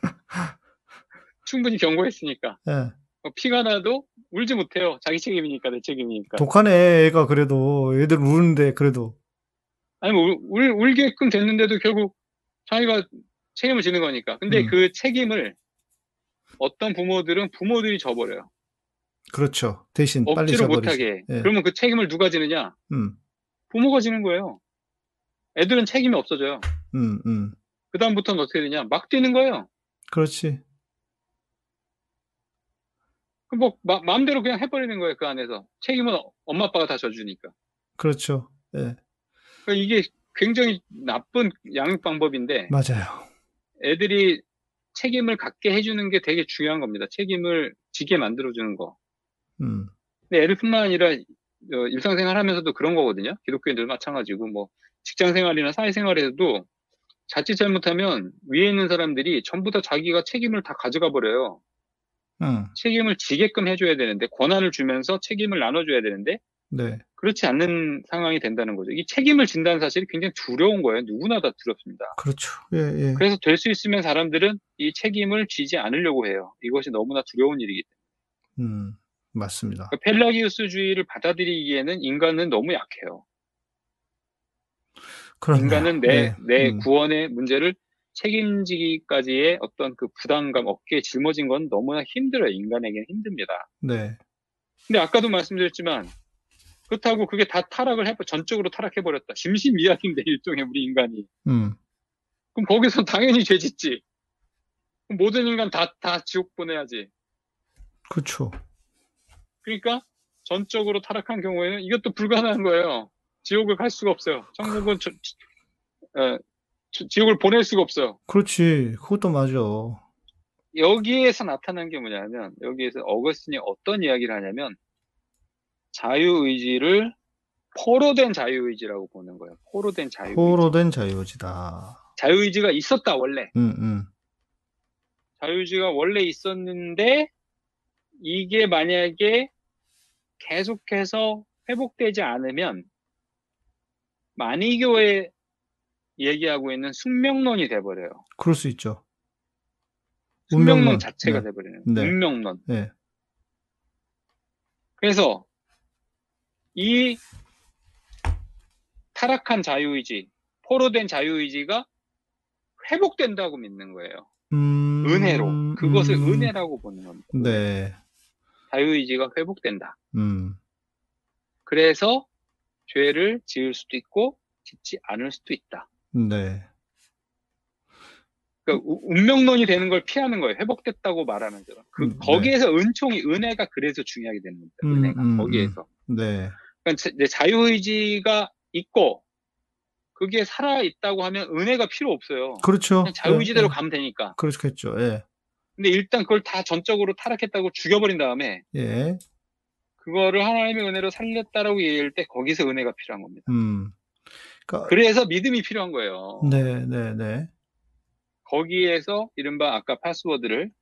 충분히 경고했으니까. 네. 피가 나도 울지 못해요. 자기 책임이니까, 내 책임이니까. 독한 애가 그래도, 애들 우는데, 그래도. 아니, 뭐, 울, 울게끔 됐는데도 결국 자기가 책임을 지는 거니까. 근데 음. 그 책임을 어떤 부모들은 부모들이 져버려요. 그렇죠. 대신 억지로 빨리 져버리죠. 못하게. 예. 그러면 그 책임을 누가 지느냐? 음. 부모가 지는 거예요. 애들은 책임이 없어져요. 음, 음. 그다음부터는 어떻게 되냐? 막 뛰는 거예요. 그렇지. 뭐, 마, 마음대로 그냥 해버리는 거예요, 그 안에서. 책임은 엄마, 아빠가 다 져주니까. 그렇죠. 예. 그러니까 이게 굉장히 나쁜 양육 방법인데. 맞아요. 애들이 책임을 갖게 해주는 게 되게 중요한 겁니다. 책임을 지게 만들어주는 거. 음. 근데 애들뿐만 아니라 일상생활 하면서도 그런 거거든요. 기독교인들 마찬가지고, 뭐, 직장생활이나 사회생활에서도 자칫 잘못하면 위에 있는 사람들이 전부 다 자기가 책임을 다 가져가 버려요. 음. 책임을 지게끔 해줘야 되는데, 권한을 주면서 책임을 나눠줘야 되는데, 네. 그렇지 않는 상황이 된다는 거죠. 이 책임을 진다는 사실이 굉장히 두려운 거예요. 누구나 다 두렵습니다. 그렇죠. 예, 예. 그래서 될 수 있으면 사람들은 이 책임을 지지 않으려고 해요. 이것이 너무나 두려운 일이기 때문에. 음, 맞습니다. 그러니까 펠라기우스주의를 받아들이기에는 인간은 너무 약해요. 그렇네요. 인간은 내, 네. 내 음. 구원의 문제를 책임지기까지의 어떤 그 부담감, 어깨에 짊어진 건 너무나 힘들어요. 인간에게는 힘듭니다. 네. 근데 아까도 말씀드렸지만, 그렇다고 그게 다 타락을 해, 전적으로 타락해버렸다. 심신미약인데, 일종의 우리 인간이. 음. 그럼 거기서 당연히 죄 짓지. 그럼 모든 인간 다, 다 지옥 보내야지. 그쵸. 그러니까, 전적으로 타락한 경우에는 이것도 불가능한 거예요. 지옥을 갈 수가 없어요. 천국은, 저, 에, 지옥을 보낼 수가 없어요. 그렇지. 그것도 맞아. 여기에서 나타난 게 뭐냐면, 여기에서 어거스틴이 어떤 이야기를 하냐면, 자유의지를 포로된 자유의지라고 보는 거예요. 포로된 자유의지. 포로된 자유의지다. 자유의지가 있었다, 원래. 음, 음. 자유의지가 원래 있었는데, 이게 만약에 계속해서 회복되지 않으면, 마니교의 얘기하고 있는 숙명론이 돼버려요. 그럴 수 있죠. 숙명론, 운명론 자체가 네. 돼버리는 네. 운명론. 네. 그래서 이 타락한 자유의지, 포로된 자유의지가 회복된다고 믿는 거예요. 음... 은혜로. 그것을 음... 은혜라고 보는 겁니다. 네. 자유의지가 회복된다. 음. 그래서 죄를 지을 수도 있고 짓지 않을 수도 있다. 네. 그러니까 운명론이 되는 걸 피하는 거예요. 회복됐다고 말하면서. 그 음, 거기에서 네. 은총이, 은혜가 그래서 중요하게 되는 겁니다. 음, 은혜가 음, 거기에서. 네. 그러니까 내 자유의지가 있고 그게 살아 있다고 하면 은혜가 필요 없어요. 그렇죠. 자유의지대로 네, 가면 되니까. 그렇겠죠. 예. 근데 일단 그걸 다 전적으로 타락했다고 죽여버린 다음에. 예. 그거를 하나님의 은혜로 살렸다라고 얘기할 때 거기서 은혜가 필요한 겁니다. 음. 그러니까... 그래서 믿음이 필요한 거예요. 네, 네, 네. 거기에서 이른바 아까 파스워드를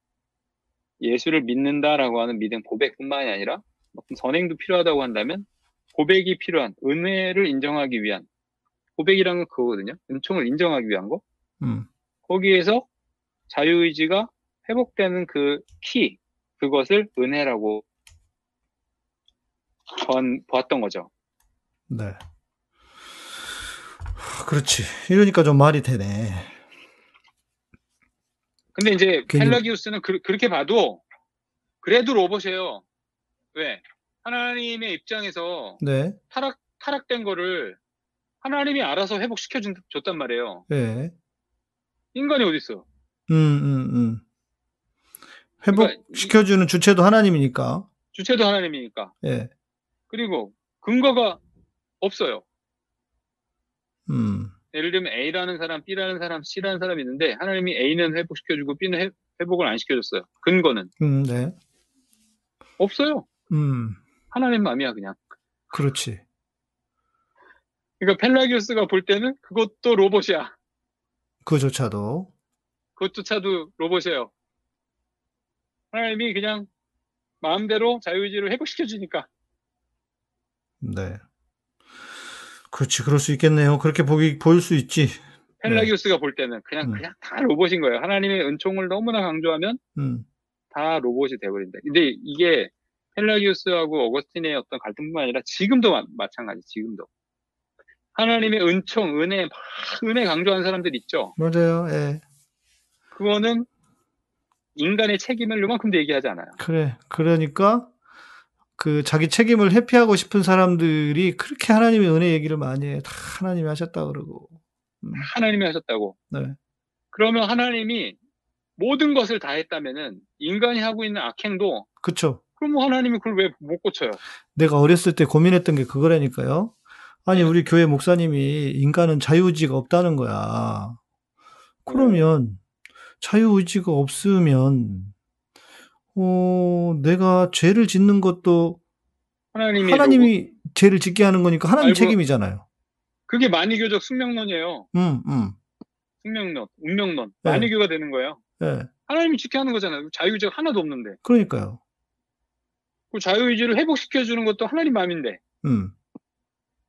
예수를 믿는다라고 하는 믿음 고백뿐만이 아니라 어떤 선행도 필요하다고 한다면 고백이 필요한, 은혜를 인정하기 위한, 고백이라는 건 그거거든요. 은총을 인정하기 위한 거. 음. 거기에서 자유의지가 회복되는 그 키, 그것을 은혜라고 보았던 거죠. 네. 그렇지. 이러니까 좀 말이 되네. 근데 이제 괜히... 펠라기우스는 그, 그렇게 봐도 그래도 로봇이에요. 왜? 하나님의 입장에서 네. 타락, 타락된 거를 하나님이 알아서 회복시켜줬단 말이에요. 네. 인간이 어딨어? 음, 음, 음. 회복시켜주는 그러니까, 주체도 하나님이니까. 주체도 하나님이니까. 네. 그리고 근거가 없어요. 음. 예를 들면 A라는 사람, B라는 사람, C라는 사람이 있는데 하나님이 A는 회복시켜주고 B는 해, 회복을 안 시켜줬어요. 근거는 음, 네. 없어요. 음. 하나님 마음이야 그냥. 그렇지. 그러니까 펠라기우스가 볼 때는 그것도 로봇이야. 그조차도. 그것조차도 로봇이에요. 하나님이 그냥 마음대로 자유의지를 회복시켜주니까. 네. 그렇지, 그럴 수 있겠네요. 그렇게 보기, 보일 수 있지. 펠라기우스가 네. 볼 때는 그냥 음. 그냥 다 로봇인 거예요. 하나님의 은총을 너무나 강조하면 음. 다 로봇이 돼버린다. 근데 이게 펠라기우스하고 어거스틴의 어떤 갈등뿐만 아니라 지금도 마, 마찬가지. 지금도 하나님의 은총, 은혜, 막 은혜 강조하는 사람들 있죠. 맞아요. 예. 그거는 인간의 책임을 요만큼도 얘기하지 않아요. 그래. 그러니까 그 자기 책임을 회피하고 싶은 사람들이 그렇게 하나님의 은혜 얘기를 많이 해. 다 하나님이 하셨다 그러고. 음. 하나님이 하셨다고. 네. 그러면 하나님이 모든 것을 다 했다면은 인간이 하고 있는 악행도. 그렇죠. 그럼 뭐 하나님이 그걸 왜 못 고쳐요? 내가 어렸을 때 고민했던 게 그거라니까요. 아니 우리 교회 목사님이 인간은 자유의지가 없다는 거야. 그러면 자유의지가 없으면 어, 내가 죄를 짓는 것도 하나님이, 하나님이 죄를 짓게 하는 거니까 하나님 알고, 책임이잖아요. 그게 마니교적 숙명론이에요. 음, 음. 숙명론, 운명론. 네. 마니교가 되는 거예요. 네. 하나님이 짓게 하는 거잖아요. 자유의지가 하나도 없는데. 그러니까요. 그 자유의지를 회복시켜주는 것도 하나님 마음인데. 음.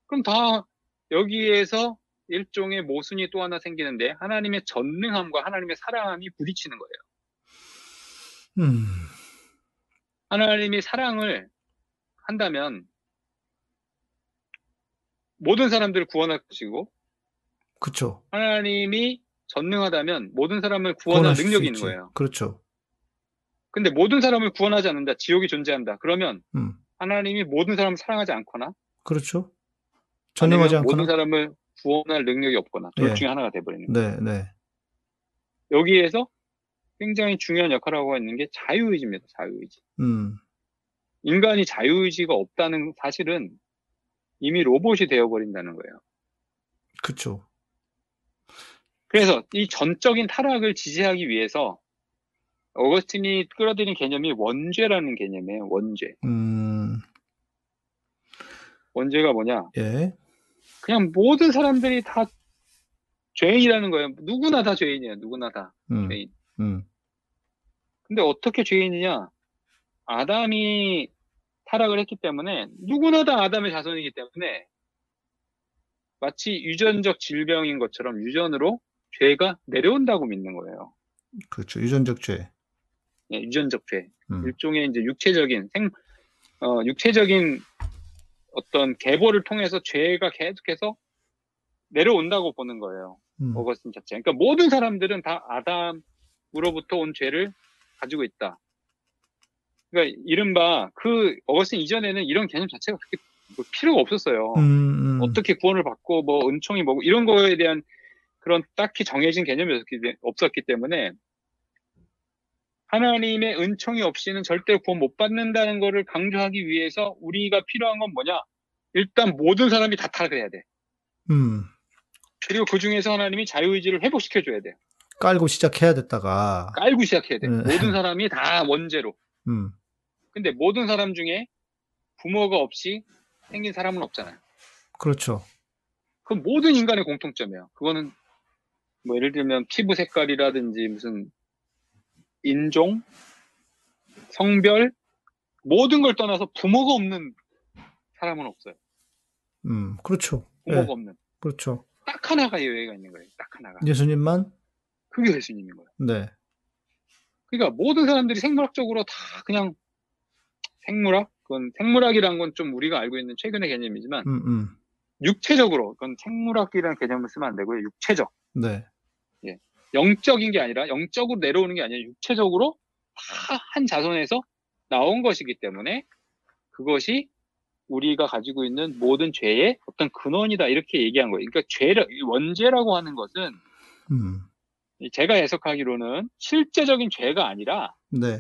그럼 다 여기에서 일종의 모순이 또 하나 생기는데 하나님의 전능함과 하나님의 사랑함이 부딪히는 거예요. 음. 하나님이 사랑을 한다면 모든 사람들을 구원할 것이고 그렇죠. 하나님이 전능하다면 모든 사람을 구원할 능력이 있는 거예요. 그렇죠. 근데 모든 사람을 구원하지 않는다. 지옥이 존재한다. 그러면 음. 하나님이 모든 사람을 사랑하지 않거나 그렇죠. 전능하지 않거나 모든 사람을 구원할 능력이 없거나 둘 예. 중에 하나가 돼버리는 거예요. 네, 네. 여기에서 굉장히 중요한 역할을 하고 있는 게 자유의지입니다. 자유의지. 음. 인간이 자유의지가 없다는 사실은 이미 로봇이 되어버린다는 거예요. 그렇죠. 그래서 이 전적인 타락을 지지하기 위해서 어거스틴이 끌어들인 개념이 원죄라는 개념이에요. 원죄. 음. 원죄가 뭐냐? 예. 그냥 모든 사람들이 다 죄인이라는 거예요. 누구나 다 죄인이에요. 누구나 다 음, 죄인. 음. 근데 어떻게 죄인이냐? 아담이 타락을 했기 때문에 누구나 다 아담의 자손이기 때문에 마치 유전적 질병인 것처럼 유전으로 죄가 내려온다고 믿는 거예요. 그렇죠. 유전적 죄. 예, 유전적 죄. 음. 일종의 이제 육체적인 생, 어, 육체적인 어떤 계보를 통해서 죄가 계속해서 내려온다고 보는 거예요. 음. 어거스틴 자체. 그러니까 모든 사람들은 다 아담으로부터 온 죄를 가지고 있다. 그러니까 이른바 그 어거스틴 이전에는 이런 개념 자체가 그렇게 뭐 필요가 없었어요. 음, 음. 어떻게 구원을 받고 뭐 은총이 뭐고 이런 거에 대한 그런 딱히 정해진 개념이 없었기 때문에 하나님의 은총이 없이는 절대 구원 못 받는다는 것을 강조하기 위해서 우리가 필요한 건 뭐냐? 일단 모든 사람이 다 타락해야 돼. 음. 그리고 그 중에서 하나님이 자유의지를 회복시켜줘야 돼. 깔고 시작해야 됐다가. 깔고 시작해야 돼. 음. 모든 사람이 다 원죄로. 음. 근데 모든 사람 중에 부모가 없이 생긴 사람은 없잖아요. 그렇죠. 그건 모든 인간의 공통점이에요. 그거는 뭐 예를 들면 피부 색깔이라든지 무슨 인종, 성별, 모든 걸 떠나서 부모가 없는 사람은 없어요. 음, 그렇죠. 부모가 네. 없는. 그렇죠. 딱 하나가 예외가 있는 거예요. 딱 하나가. 예수님만? 그게 예수님인 거예요. 네. 그러니까 모든 사람들이 생물학적으로 다 그냥 생물학? 그건 생물학이란 건 좀 우리가 알고 있는 최근의 개념이지만 음, 음. 육체적으로, 그건 생물학이라는 개념을 쓰면 안 되고요. 육체적. 네. 예. 영적인 게 아니라 영적으로 내려오는 게 아니라 육체적으로 다 한 자손에서 나온 것이기 때문에 그것이 우리가 가지고 있는 모든 죄의 어떤 근원이다 이렇게 얘기한 거예요. 그러니까 죄를 원죄라고 하는 것은 음. 제가 해석하기로는 실제적인 죄가 아니라 네.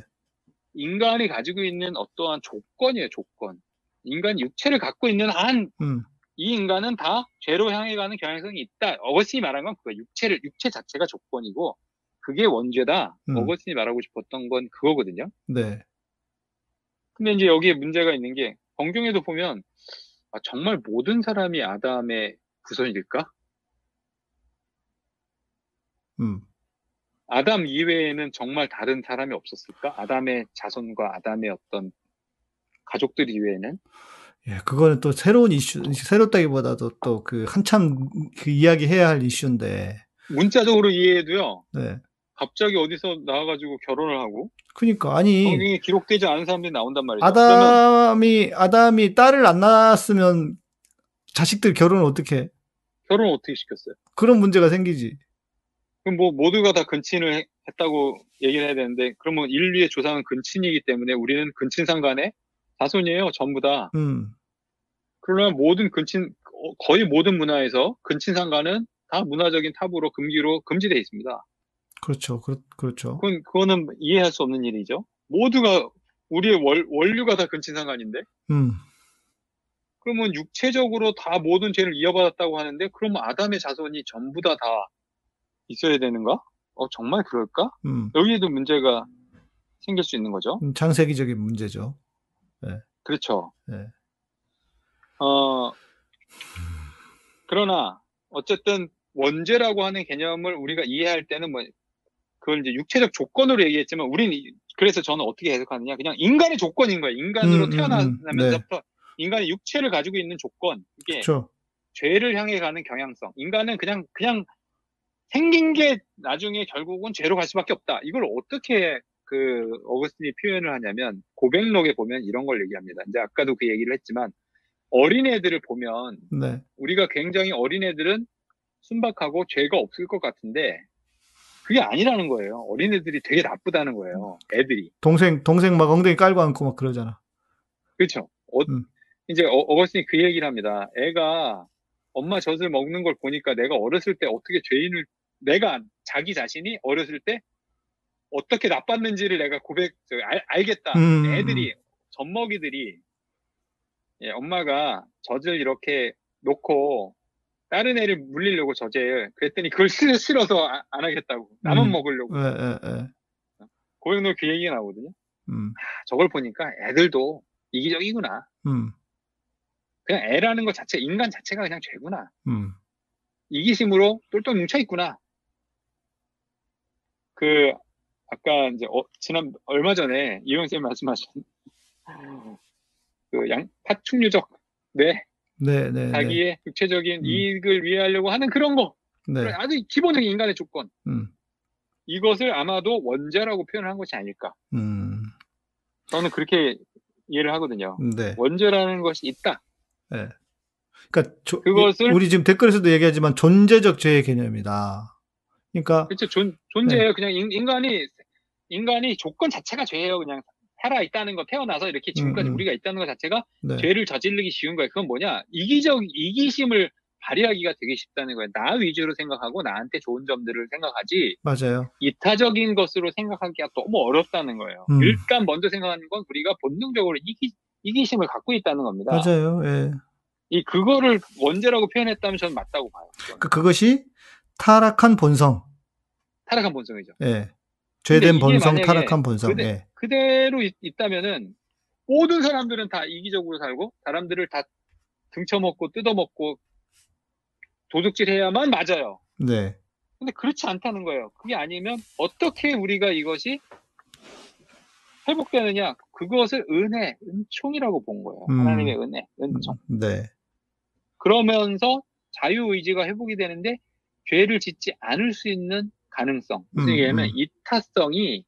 인간이 가지고 있는 어떠한 조건이에요. 조건. 인간이 육체를 갖고 있는 한 음. 이 인간은 다 죄로 향해 가는 경향성이 있다. 어거스틴이 말한 건 그거 육체를 육체 자체가 조건이고 그게 원죄다. 음. 어거스틴이 말하고 싶었던 건 그거거든요. 네. 근데 이제 여기에 문제가 있는 게 성경에도 보면 아, 정말 모든 사람이 아담의 후손일까? 음. 아담 이외에는 정말 다른 사람이 없었을까? 아담의 자손과 아담의 어떤 가족들 이외에는? 예, 그거는 또 새로운 이슈, 새롭다기보다도 또 그 한참 그 이야기해야 할 이슈인데. 문자적으로 이해해도요. 네. 갑자기 어디서 나와가지고 결혼을 하고. 그러니까 아니. 성경에 기록되지 않은 사람들이 나온단 말이죠. 아담이 그러면, 아담이 딸을 안 낳았으면 자식들 결혼을 어떻게 해? 결혼을 어떻게 시켰어요? 그런 문제가 생기지. 그럼 뭐 모두가 다 근친을 했다고 얘기를 해야 되는데 그러면 인류의 조상은 근친이기 때문에 우리는 근친상간의 자손이에요. 전부 다. 음. 그러면 모든 근친 거의 모든 문화에서 근친상간은 다 문화적인 타부로 금기로 금지되어 있습니다. 그렇죠. 그, 그렇죠. 그건, 그거는 이해할 수 없는 일이죠. 모두가, 우리의 월, 원류가 다 근친상간인데? 음. 그러면 육체적으로 다 모든 죄를 이어받았다고 하는데, 그러면 아담의 자손이 전부 다 다 있어야 되는가? 어, 정말 그럴까? 음. 여기에도 문제가 생길 수 있는 거죠. 음, 창세기적인 문제죠. 네. 그렇죠. 네. 어, 그러나, 어쨌든, 원죄라고 하는 개념을 우리가 이해할 때는 뭐, 그걸 이제 육체적 조건으로 얘기했지만, 우리는 그래서 저는 어떻게 해석하느냐, 그냥 인간의 조건인 거예요. 인간으로 음, 태어나면서부터 음, 네. 인간의 육체를 가지고 있는 조건, 이게 그쵸. 죄를 향해 가는 경향성. 인간은 그냥 그냥 생긴 게 나중에 결국은 죄로 갈 수밖에 없다. 이걸 어떻게 그 어거스틴이 표현을 하냐면 고백록에 보면 이런 걸 얘기합니다. 이제 아까도 그 얘기를 했지만 어린애들을 보면 네. 우리가 굉장히 어린애들은 순박하고 죄가 없을 것 같은데 그게 아니라는 거예요. 어린애들이 되게 나쁘다는 거예요. 애들이. 동생 동생 막 엉덩이 깔고 앉고 막 그러잖아. 그렇죠. 어, 음. 이제 어, 어거스틴이 그 얘기를 합니다. 애가 엄마 젖을 먹는 걸 보니까 내가 어렸을 때 어떻게 죄인을 내가 자기 자신이 어렸을 때 어떻게 나빴는지를 내가 고백 알, 알겠다. 음. 애들이 젖먹이들이 예, 엄마가 젖을 이렇게 놓고 다른 애를 물리려고 저제 그랬더니 그걸 싫어서 아, 안 하겠다고 나만 음. 먹으려고 에, 에, 에. 고백로 그 얘기가 나오거든요. 음. 아, 저걸 보니까 애들도 이기적이구나. 음. 그냥 애라는 것 자체 인간 자체가 그냥 죄구나. 음. 이기심으로 똘똘 뭉쳐있구나. 그 아까 이제 어, 지난 얼마 전에 이용 쌤 말씀하신 그 양 파충류적 뇌 네, 네, 자기의 네. 육체적인 음. 이익을 위해 하려고 하는 그런 거 네. 아주 기본적인 인간의 조건 음. 이것을 아마도 원죄라고 표현한 것이 아닐까 음. 저는 그렇게 이해를 하거든요. 네. 원죄라는 것이 있다. 네. 그러니까 조, 그것을 우리 지금 댓글에서도 얘기하지만 존재적 죄의 개념이다. 그러니까 그렇죠. 존, 존재예요. 네. 그냥 인, 인간이 인간이 조건 자체가 죄예요. 그냥 살아있다는 거, 태어나서 이렇게 지금까지 음, 음. 우리가 있다는 것 자체가 네. 죄를 저지르기 쉬운 거예요. 그건 뭐냐? 이기적, 이기심을 발휘하기가 되게 쉽다는 거예요. 나 위주로 생각하고 나한테 좋은 점들을 생각하지. 맞아요. 이타적인 것으로 생각하기가 너무 어렵다는 거예요. 음. 일단 먼저 생각하는 건 우리가 본능적으로 이기, 이기심을 갖고 있다는 겁니다. 맞아요. 예. 이, 그거를 원죄라고 표현했다면 저는 맞다고 봐요. 그, 그것이 타락한 본성. 타락한 본성이죠. 예. 죄된 본성, 타락한 본성. 그대, 예. 그대로 있, 있다면은 모든 사람들은 다 이기적으로 살고 사람들을 다 등쳐먹고 뜯어먹고 도둑질해야만 맞아요. 네. 근데 그렇지 않다는 거예요. 그게 아니면 어떻게 우리가 이것이 회복되느냐? 그것을 은혜, 은총이라고 본 거예요. 음. 하나님의 은혜, 은총. 음, 네. 그러면서 자유의지가 회복이 되는데 죄를 짓지 않을 수 있는 가능성, 무슨 얘기냐면 음, 음. 이타성이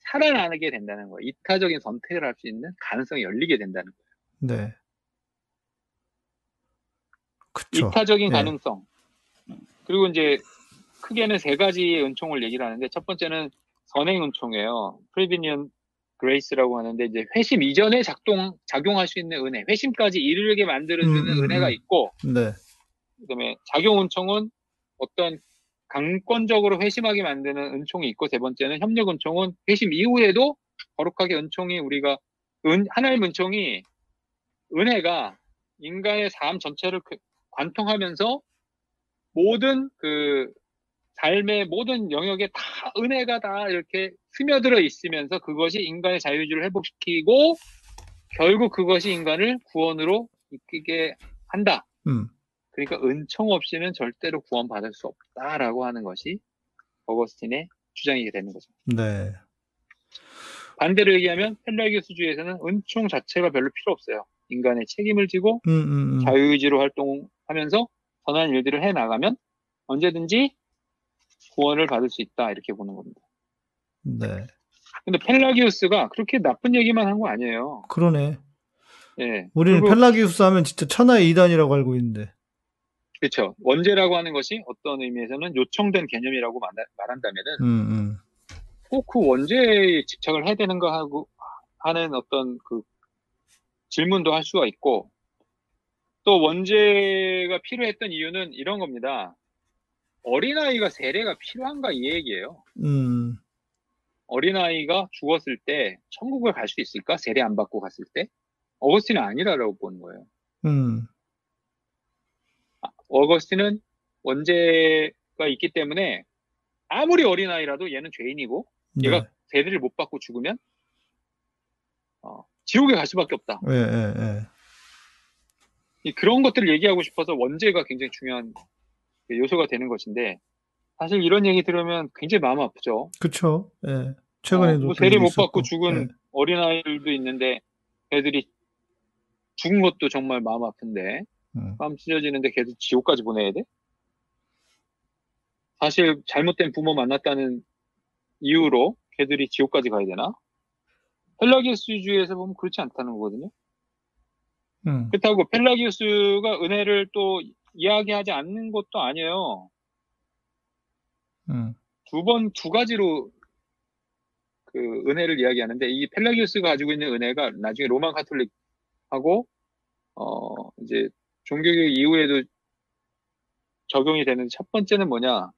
살아나게 된다는 거예요. 이타적인 선택을 할 수 있는 가능성이 열리게 된다는 거예요. 네. 그쵸. 이타적인 네. 가능성. 그리고 이제 크게는 세 가지의 은총을 얘기를 하는데 첫 번째는 선행 은총이에요. 프리비니언 그레이스라고 하는데 이제 회심 이전에 작동 작용할 수 있는 은혜, 회심까지 이르게 만들어주는 음, 은혜가 있고, 네. 그다음에 작용 은총은 어떤 강권적으로 회심하게 만드는 은총이 있고 세 번째는 협력 은총은 회심 이후에도 거룩하게 은총이 우리가 은 하나님의 은총이 은혜가 인간의 삶 전체를 관통하면서 모든 그 삶의 모든 영역에 다 은혜가 다 이렇게 스며들어 있으면서 그것이 인간의 자유의지를 회복시키고 결국 그것이 인간을 구원으로 이끌게 한다. 음. 그러니까 은총 없이는 절대로 구원받을 수 없다라고 하는 것이 어거스틴의 주장이 되는 거죠. 네. 반대로 얘기하면 펠라기우스주의에서는 은총 자체가 별로 필요 없어요. 인간의 책임을 지고 음, 음, 음. 자유의지로 활동하면서 선한 일들을 해나가면 언제든지 구원을 받을 수 있다 이렇게 보는 겁니다. 네. 근데 펠라기우스가 그렇게 나쁜 얘기만 한 거 아니에요. 그러네. 예. 우리는 펠라기우스 하면 진짜 천하의 이단이라고 알고 있는데. 그렇죠. 원죄라고 하는 것이 어떤 의미에서는 요청된 개념이라고 말, 말한다면은 음, 음. 꼭 그 원죄에 집착을 해야 되는가 하고 하는 어떤 그 질문도 할 수가 있고, 또 원죄가 필요했던 이유는 이런 겁니다. 어린아이가 세례가 필요한가 이 얘기예요. 음. 어린아이가 죽었을 때 천국을 갈 수 있을까? 세례 안 받고 갔을 때? 어거스틴은 아니라고 보는 거예요. 음. 어거스틴은 원죄가 있기 때문에 아무리 어린아이라도 얘는 죄인이고, 네. 얘가 세례를 못 받고 죽으면 어, 지옥에 갈 수밖에 없다. 예, 예, 예. 그런 것들을 얘기하고 싶어서 원죄가 굉장히 중요한 요소가 되는 것인데, 사실 이런 얘기 들으면 굉장히 마음 아프죠. 그렇죠. 예. 최근에도 어, 세례 못 받고 죽은 예. 어린아이들도 있는데 걔들이 죽은 것도 정말 마음 아픈데, 음. 마음 찢어지는데 걔들 지옥까지 보내야 돼? 사실 잘못된 부모 만났다는 이유로 걔들이 지옥까지 가야 되나? 펠라기우스주의에서 보면 그렇지 않다는 거거든요. 음. 그렇다고 펠라기우스가 은혜를 또 이야기하지 않는 것도 아니에요. 음. 두 번, 두 가지로 그 은혜를 이야기하는데, 이 펠라기우스가 가지고 있는 은혜가 나중에 로마 가톨릭하고 어 이제 종교교육 이후에도 적용이 되는, 첫 번째는 뭐냐,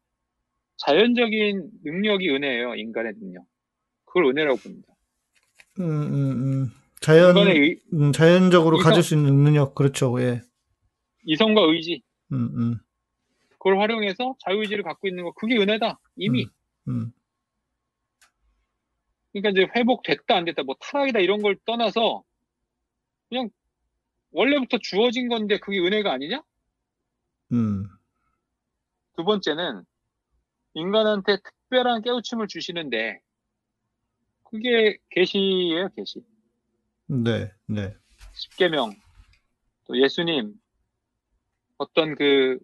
자연적인 능력이 은혜예요. 인간의 능력, 그걸 은혜라고 봅니다. 음, 음, 음. 자연, 의, 음, 자연적으로 이성, 가질 수 있는 능력, 그렇죠. 예. 이성과 의지, 음, 음. 그걸 활용해서 자유의지를 갖고 있는 거, 그게 은혜다 이미. 음, 음. 그러니까 이제 회복됐다 안 됐다, 뭐 타락이다 이런 걸 떠나서 그냥 원래부터 주어진 건데 그게 은혜가 아니냐? 음. 두 번째는 인간한테 특별한 깨우침을 주시는데 그게 계시예요, 계시. 네, 네. 십계명, 또 예수님, 어떤 그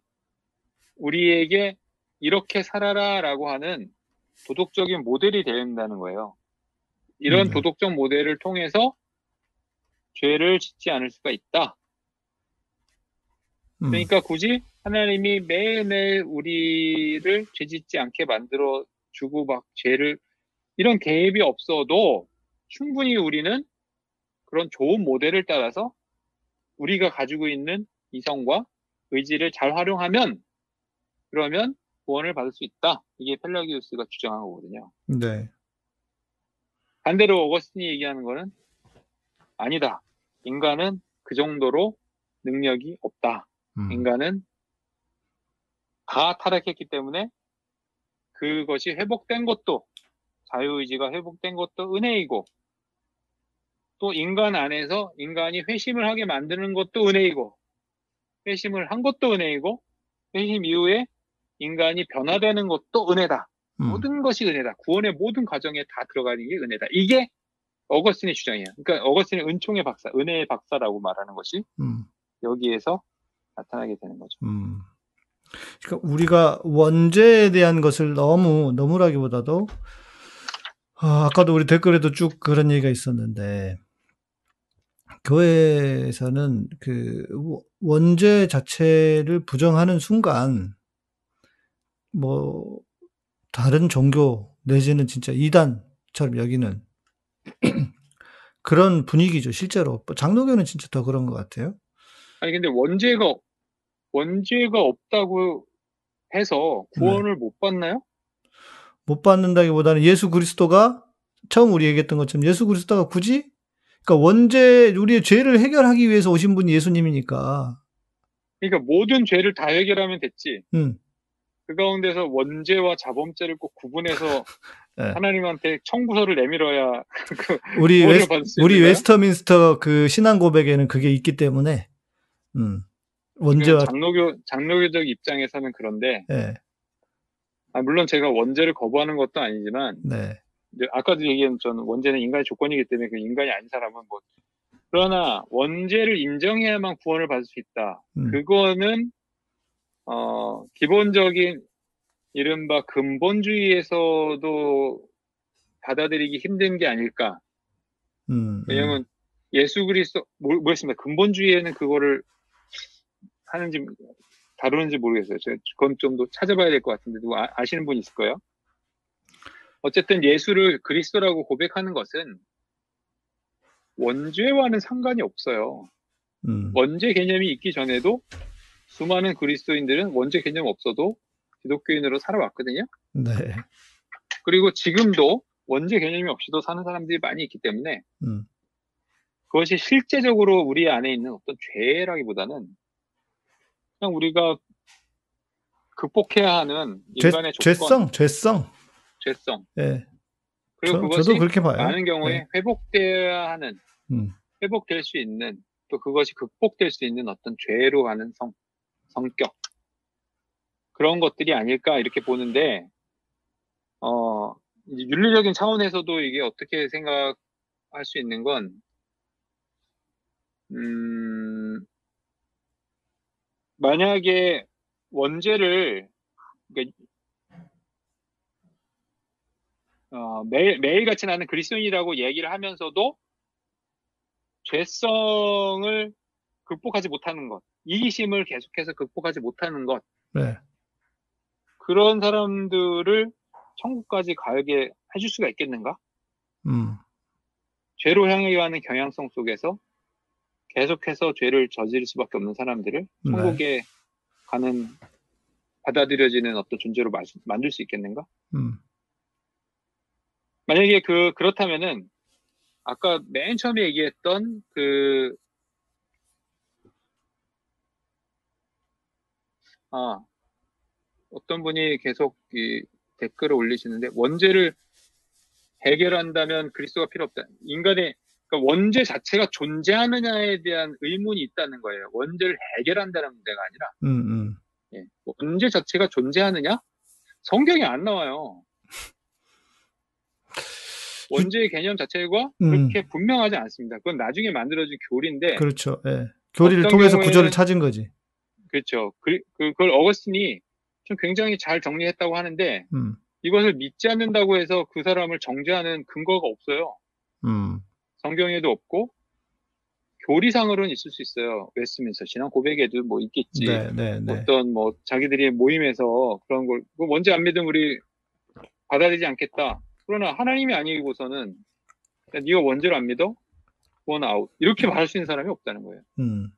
우리에게 이렇게 살아라라고 하는 도덕적인 모델이 된다는 거예요. 이런 네. 도덕적 모델을 통해서 죄를 짓지 않을 수가 있다. 그러니까 굳이 하나님이 매일매일 우리를 죄짓지 않게 만들어 주고 막 죄를 이런 개입이 없어도 충분히 우리는 그런 좋은 모델을 따라서 우리가 가지고 있는 이성과 의지를 잘 활용하면, 그러면 구원을 받을 수 있다. 이게 펠라기우스가 주장한 거거든요. 네. 반대로 어거스틴이 얘기하는 거는 아니다. 인간은 그 정도로 능력이 없다. 음. 인간은 다 타락했기 때문에 그것이 회복된 것도, 자유의지가 회복된 것도 은혜이고, 또 인간 안에서 인간이 회심을 하게 만드는 것도 은혜이고, 회심을 한 것도 은혜이고, 회심 이후에 인간이 변화되는 것도 은혜다. 음. 모든 것이 은혜다. 구원의 모든 과정에 다 들어가는 게 은혜다. 이게 어거스틴의 주장이에요. 그러니까 어거스틴의 은총의 박사, 은혜의 박사라고 말하는 것이 음. 여기에서 나타나게 되는 거죠. 음. 그러니까 우리가 원죄에 대한 것을 너무 너무라기보다도 아, 아까도 우리 댓글에도 쭉 그런 얘기가 있었는데, 교회에서는 그 원죄 자체를 부정하는 순간 뭐 다른 종교 내지는 진짜 이단처럼 여기는 그런 분위기죠. 실제로 장로교는 진짜 더 그런 것 같아요. 아니 근데 원죄가 원죄가 없다고 해서 구원을 네. 못 받나요? 못 받는다기보다는 예수 그리스도가, 처음 우리 얘기했던 것처럼 예수 그리스도가 굳이, 그러니까 원죄, 우리의 죄를 해결하기 위해서 오신 분이 예수님이니까. 그러니까 모든 죄를 다 해결하면 됐지. 음. 그 가운데서 원죄와 자범죄를 꼭 구분해서 네. 하나님한테 청구서를 내밀어야 우리 웨스, 우리 웨스터민스터 그 신앙 고백에는 그게 있기 때문에. 음. 원죄와 장로교 장로교적 입장에서는 그런데. 네. 아, 물론 제가 원죄를 거부하는 것도 아니지만, 네. 아까도 얘기한 저는 원죄는 인간의 조건이기 때문에 그 인간이 아닌 사람은 뭐, 그러나 원죄를 인정해야만 구원을 받을 수 있다. 음. 그거는 어 기본적인 이른바 근본주의에서도 받아들이기 힘든 게 아닐까. 음, 음. 왜냐면 예수 그리스도 뭐, 뭐였습니까? 근본주의에는 그거를 하는지 다루는지 모르겠어요. 제가 그건 좀 더 찾아봐야 될 것 같은데 누구 아, 아시는 분 있을 거예요? 어쨌든 예수를 그리스도라고 고백하는 것은 원죄와는 상관이 없어요. 음. 원죄 개념이 있기 전에도 수많은 그리스도인들은 원죄 개념 없어도 기독교인으로 살아왔거든요. 네. 그리고 지금도 원죄 개념이 없이도 사는 사람들이 많이 있기 때문에 음. 그것이 실제적으로 우리 안에 있는 어떤 죄라기보다는 그냥 우리가 극복해야 하는 인간의 죄, 조건. 죄성, 죄성. 죄성. 예. 그리고 저, 그것이 저도 그렇게 봐요. 많은 경우에 예. 회복되어야 하는, 음. 회복될 수 있는, 또 그것이 극복될 수 있는 어떤 죄로 가는 성, 성격. 그런 것들이 아닐까 이렇게 보는데, 어, 이제 윤리적인 차원에서도 이게 어떻게 생각할 수 있는 건, 음, 만약에 원죄를, 그러니까 어, 매일, 매일같이 나는 그리스도인이라고 얘기를 하면서도 죄성을 극복하지 못하는 것, 이기심을 계속해서 극복하지 못하는 것, 네. 그런 사람들을 천국까지 가게 해줄 수가 있겠는가? 음. 죄로 향해 가는 경향성 속에서 계속해서 죄를 저지를 수밖에 없는 사람들을 천국에 네. 가는, 받아들여지는 어떤 존재로 마, 만들 수 있겠는가? 음. 만약에 그, 그렇다면은, 아까 맨 처음에 얘기했던 그, 아, 어떤 분이 계속 이 댓글을 올리시는데, 원죄를 해결한다면 그리스도가 필요 없다. 인간의, 그러니까 원죄 자체가 존재하느냐에 대한 의문이 있다는 거예요. 원죄를 해결한다는 문제가 아니라, 음, 음. 예, 원죄 자체가 존재하느냐? 성경이 안 나와요. 원죄의 개념 자체가 그렇게 음. 분명하지 않습니다. 그건 나중에 만들어진 교리인데. 그렇죠. 예. 교리를 통해서 경우에는, 구조를 찾은 거지. 그렇죠. 그, 그걸 어거스틴이 좀 굉장히 잘 정리했다고 하는데, 음. 이것을 믿지 않는다고 해서 그 사람을 정죄하는 근거가 없어요. 음. 성경에도 없고, 교리상으로는 있을 수 있어요. 웨스민스터 신앙 고백에도 뭐 있겠지. 네, 네, 네. 어떤 뭐 자기들이 모임에서 그런 걸, 원죄 안 믿으면 우리 받아들이지 않겠다. 그러나 하나님이 아니고서는 네가 원죄를 안 믿어? 원 아웃. 이렇게 말할 수 있는 사람이 없다는 거예요. 음.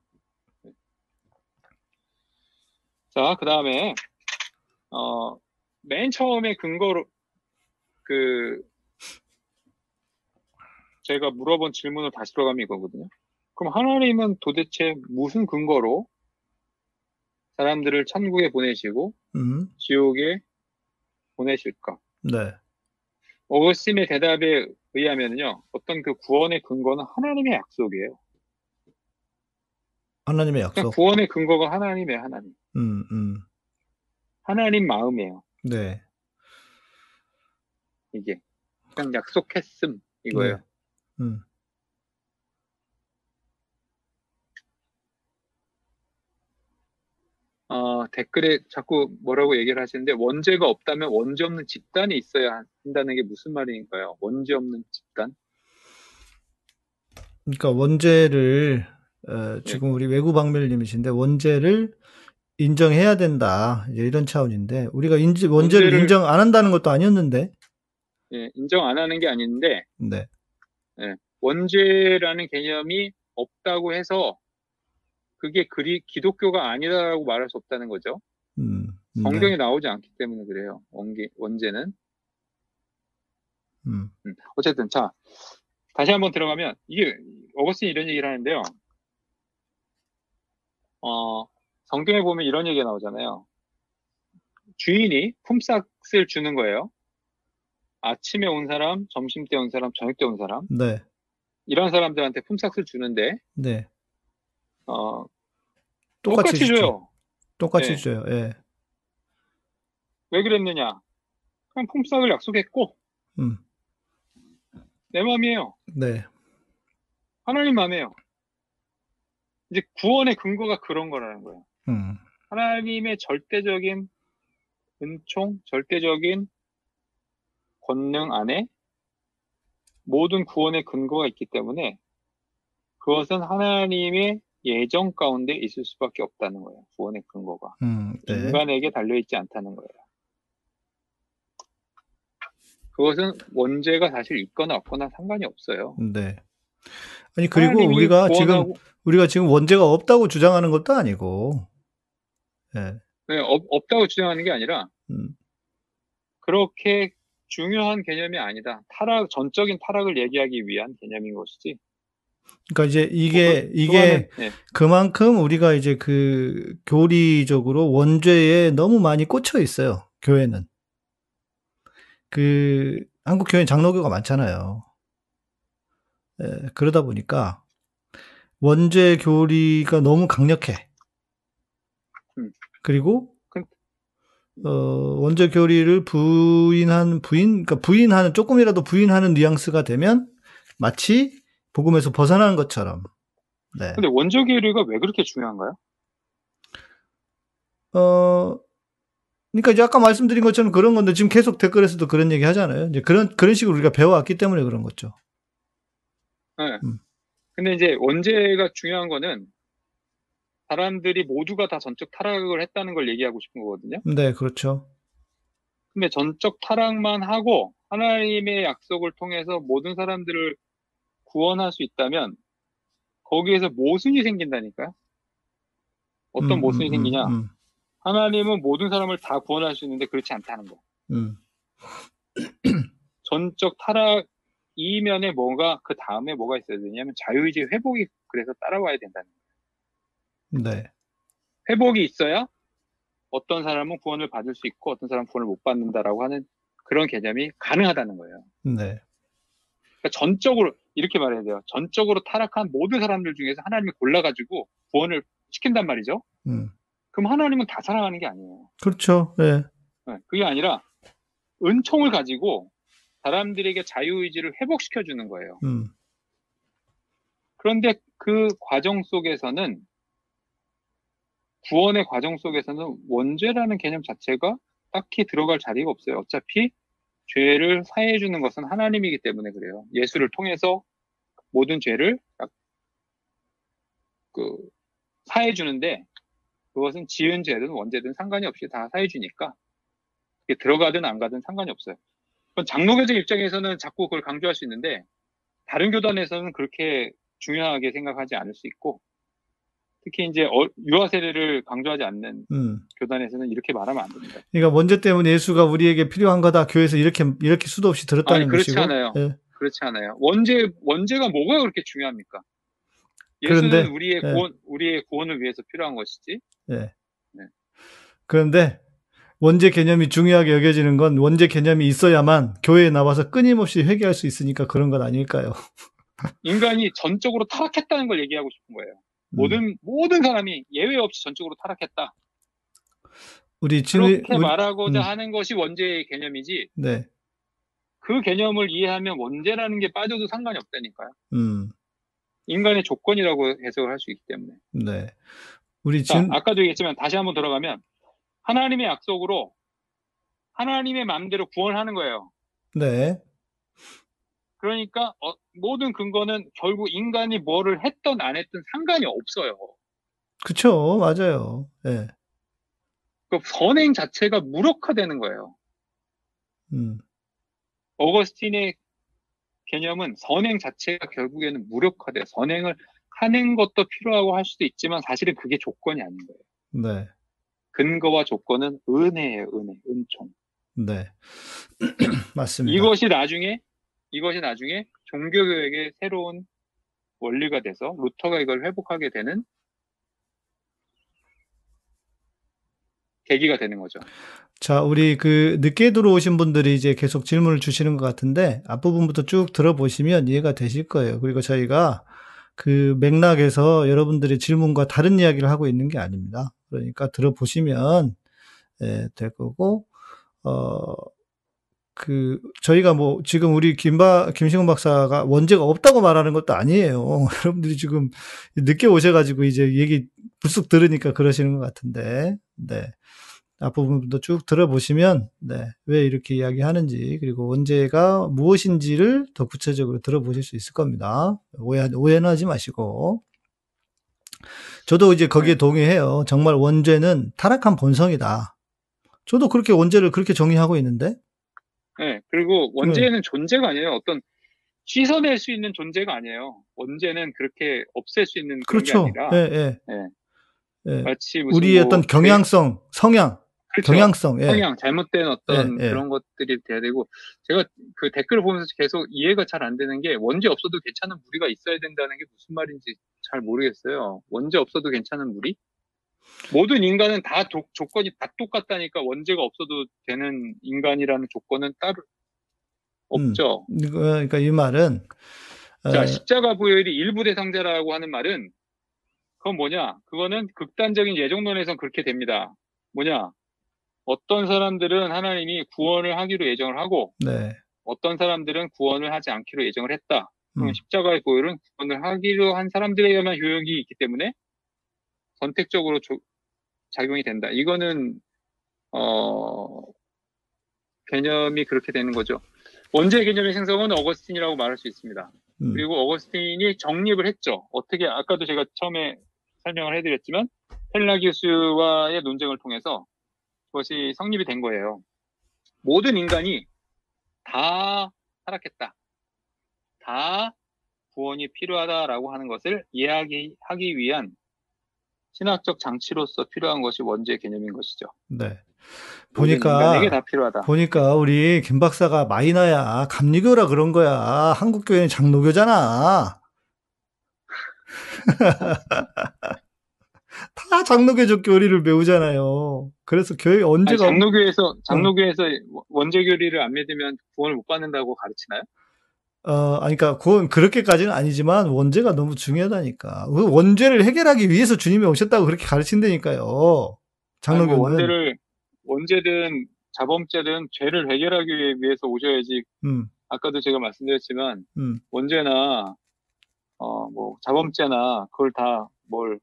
자, 그 다음에 어, 맨 처음에 근거로 그 제가 물어본 질문을 다시 들어가면 이거거든요. 그럼 하나님은 도대체 무슨 근거로 사람들을 천국에 보내시고 음. 지옥에 보내실까? 네. 어거스틴의 대답에 의하면요, 어떤 그 구원의 근거는 하나님의 약속이에요. 하나님의 약속. 그러니까 구원의 근거가 하나님의 하나님. 음, 음. 하나님 마음이에요. 네. 이게 그냥 약속했음 이거예요. 네. 음. 어, 댓글에 자꾸 뭐라고 얘기를 하시는데, 원죄가 없다면 원죄 없는 집단이 있어야 한다는 게 무슨 말인가요? 원죄 없는 집단? 그러니까 원죄를 어, 지금 네. 우리 외구박멸님이신데 원죄를 인정해야 된다 이런 차원인데, 우리가 인지, 원죄를, 원죄를 인정 안 한다는 것도 아니었는데 네, 인정 안 하는 게 아닌데 네. 네, 원죄라는 개념이 없다고 해서 그게 그리 기독교가 아니다라고 말할 수 없다는 거죠. 음, 네. 성경에 나오지 않기 때문에 그래요. 원기, 원죄는. 음. 음. 어쨌든 자 다시 한번 들어가면 이게 어거스틴 이런 얘기를 하는데요. 어, 성경에 보면 이런 얘기가 나오잖아요. 주인이 품삯을 주는 거예요. 아침에 온 사람, 점심 때 온 사람, 저녁 때 온 사람. 네. 이런 사람들한테 품삯을 주는데. 네. 어, 똑같이, 똑같이 줘요. 똑같이 예. 줘요. 예. 왜 그랬느냐? 그냥 품삯을 약속했고, 음. 내 마음이에요. 네. 하나님 마음이에요. 이제 구원의 근거가 그런 거라는 거예요. 음. 하나님의 절대적인 은총, 절대적인 권능 안에 모든 구원의 근거가 있기 때문에 그것은 하나님의 예정 가운데 있을 수밖에 없다는 거예요. 구원의 근거가. 음, 네. 인간에게 달려있지 않다는 거예요. 그것은 원죄가 사실 있거나 없거나 상관이 없어요. 네. 아니 그리고 우리가 구원하고, 지금 우리가 지금 원죄가 없다고 주장하는 것도 아니고, 네, 네 없, 없다고 주장하는 게 아니라 음. 그렇게 중요한 개념이 아니다. 타락 전적인 타락을 얘기하기 위한 개념인 것이지. 그러니까 이제 이게 이게 네. 그만큼 우리가 이제 그 교리적으로 원죄에 너무 많이 꽂혀 있어요. 교회는 그 한국 교회는 장로교가 많잖아요. 예, 그러다 보니까 원죄 교리가 너무 강력해. 음. 그리고 어, 원죄 교리를 부인한 부인, 그러니까 부인하는 조금이라도 부인하는 뉘앙스가 되면 마치 복음에서 벗어난 것처럼. 네. 근데 원죄 교리가 왜 그렇게 중요한가요? 어, 그러니까 이제 아까 말씀드린 것처럼 그런 건데 지금 계속 댓글에서도 그런 얘기 하잖아요. 이제 그런 그런 식으로 우리가 배워왔기 때문에 그런 거죠. 네. 음. 근데 이제 원죄가 중요한 거는 사람들이 모두가 다 전적 타락을 했다는 걸 얘기하고 싶은 거거든요. 네, 그렇죠. 근데 전적 타락만 하고 하나님의 약속을 통해서 모든 사람들을 구원할 수 있다면 거기에서 모순이 생긴다니까요. 어떤 음, 모순이 음, 생기냐. 음. 하나님은 모든 사람을 다 구원할 수 있는데 그렇지 않다는 거. 음. 전적 타락 이면에 뭔가 그 다음에 뭐가 있어야 되냐면 자유의지 회복이 그래서 따라와야 된다는 거예요. 네. 회복이 있어야 어떤 사람은 구원을 받을 수 있고 어떤 사람은 구원을 못 받는다라고 하는 그런 개념이 가능하다는 거예요. 네. 그러니까 전적으로 이렇게 말해야 돼요. 전적으로 타락한 모든 사람들 중에서 하나님이 골라가지고 구원을 시킨단 말이죠. 음. 그럼 하나님은 다 사랑하는 게 아니에요. 그렇죠. 네. 네. 그게 아니라 은총을 가지고 사람들에게 자유의지를 회복시켜주는 거예요. 음. 그런데 그 과정 속에서는 구원의 과정 속에서는 원죄라는 개념 자체가 딱히 들어갈 자리가 없어요. 어차피 죄를 사해주는 것은 하나님이기 때문에 그래요. 예수를 통해서 모든 죄를 그 사해주는데 그것은 지은 죄든 원죄든 상관이 없이 다 사해주니까 그게 들어가든 안 가든 상관이 없어요. 장로교제 입장에서는 자꾸 그걸 강조할 수 있는데 다른 교단에서는 그렇게 중요하게 생각하지 않을 수 있고 특히 이제 유아 세례를 강조하지 않는 음. 교단에서는 이렇게 말하면 안 됩니다. 그러니까 원죄 때문에 예수가 우리에게 필요한 거다. 교회에서 이렇게 이렇게 수도 없이 들었다는 아니, 그렇지 것이고. 않아요. 예. 그렇지 않아요. 원죄 원죄가 뭐가 그렇게 중요합니까? 예수는 그런데, 우리의 예. 구원 우리의 구원을 위해서 필요한 것이지. 예. 네. 그런데. 원죄 개념이 중요하게 여겨지는 건 원죄 개념이 있어야만 교회에 나와서 끊임없이 회개할 수 있으니까 그런 건 아닐까요? 인간이 전적으로 타락했다는 걸 얘기하고 싶은 거예요. 음. 모든 모든 사람이 예외 없이 전적으로 타락했다. 우리 진리, 그렇게 우리, 말하고자 음. 하는 것이 원죄의 개념이지. 네. 그 개념을 이해하면 원죄라는 게 빠져도 상관이 없다니까요. 음. 인간의 조건이라고 해석을 할 수 있기 때문에. 네. 우리 진... 자, 아까도 얘기했지만 다시 한번 돌아가면 하나님의 약속으로 하나님의 마음대로 구원하는 거예요. 네. 그러니까 어, 모든 근거는 결국 인간이 뭐를 했든 안 했든 상관이 없어요. 그쵸, 맞아요. 네. 그 선행 자체가 무력화되는 거예요. 음. 어거스틴의 개념은 선행 자체가 결국에는 무력화돼요. 선행을 하는 것도 필요하고 할 수도 있지만 사실은 그게 조건이 아닌 거예요. 네. 근거와 조건은 은혜예요, 은혜, 은총. 네, 맞습니다. 이것이 나중에 이것이 나중에 종교교역의 새로운 원리가 돼서 루터가 이걸 회복하게 되는 계기가 되는 거죠. 자, 우리 그 늦게 들어오신 분들이 이제 계속 질문을 주시는 것 같은데 앞부분부터 쭉 들어보시면 이해가 되실 거예요. 그리고 저희가 그 맥락에서 여러분들의 질문과 다른 이야기를 하고 있는 게 아닙니다. 그러니까 들어보시면 예, 될 거고 어 그 저희가 뭐 지금 우리 김바 김신훈 박사가 원죄가 없다고 말하는 것도 아니에요. 여러분들이 지금 늦게 오셔가지고 이제 얘기 불쑥 들으니까 그러시는 것 같은데, 네. 앞부분도 쭉 들어보시면 네, 왜 이렇게 이야기하는지 그리고 원죄가 무엇인지를 더 구체적으로 들어보실 수 있을 겁니다. 오해, 오해는 하지 마시고. 저도 이제 거기에 동의해요. 정말 원죄는 타락한 본성이다. 저도 그렇게 원죄를 그렇게 정의하고 있는데. 네, 그리고 원죄는 네. 존재가 아니에요. 어떤 씻어낼 수 있는 존재가 아니에요. 원죄는 그렇게 없앨 수 있는 그런 그렇죠. 게 아니라. 예, 예. 예. 예. 마치 무슨 우리의 뭐, 어떤 경향성, 네. 성향, 그렇죠. 경향성, 예. 성향, 잘못된 어떤 예, 예. 그런 것들이 돼야 되고. 제가 그 댓글을 보면서 계속 이해가 잘 안 되는 게 원죄 없어도 괜찮은 무리가 있어야 된다는 게 무슨 말인지 잘 모르겠어요. 원죄 없어도 괜찮은 무리? 모든 인간은 다 조, 조건이 다 똑같다니까 원죄가 없어도 되는 인간이라는 조건은 따로 없죠. 음, 그러니까 이 말은 자 어... 십자가 부여율이 일부 대상자라고 하는 말은 그건 뭐냐? 그거는 극단적인 예정론에선 그렇게 됩니다. 뭐냐? 어떤 사람들은 하나님이 구원을 하기로 예정을 하고 네. 어떤 사람들은 구원을 하지 않기로 예정을 했다. 그럼 음. 십자가의 부여율은 구원을 하기로 한 사람들에게만 효용이 있기 때문에 선택적으로 조, 작용이 된다. 이거는 어, 개념이 그렇게 되는 거죠. 원죄 개념의 생성은 어거스틴이라고 말할 수 있습니다. 음. 그리고 어거스틴이 정립을 했죠. 어떻게 아까도 제가 처음에 설명을 해드렸지만 펠라기우스와의 논쟁을 통해서 그것이 성립이 된 거예요. 모든 인간이 다 타락했다. 다 구원이 필요하다라고 하는 것을 이해하기 위한 신학적 장치로서 필요한 것이 원죄 개념인 것이죠. 네. 보니까, 이게 다 필요하다. 보니까 우리 김 박사가 마이너야, 감리교라 그런 거야. 한국교회는 장로교잖아. 다 장로교적 교리를 배우잖아요. 그래서 교회 언제가. 아니, 장로교에서, 장로교에서 음. 원죄 교리를 안 믿으면 구원을 못 받는다고 가르치나요? 어, 그러니까 그건 그렇게까지는 아니지만 원죄가 너무 중요하다니까. 그 원죄를 해결하기 위해서 주님이 오셨다고 그렇게 가르친다니까요. 장로교는. 뭐 원죄를 원죄든 자범죄든 죄를 해결하기 위해서 오셔야지. 음. 아까도 제가 말씀드렸지만 음. 원죄나 어, 뭐 자범죄나 그걸 다 뭘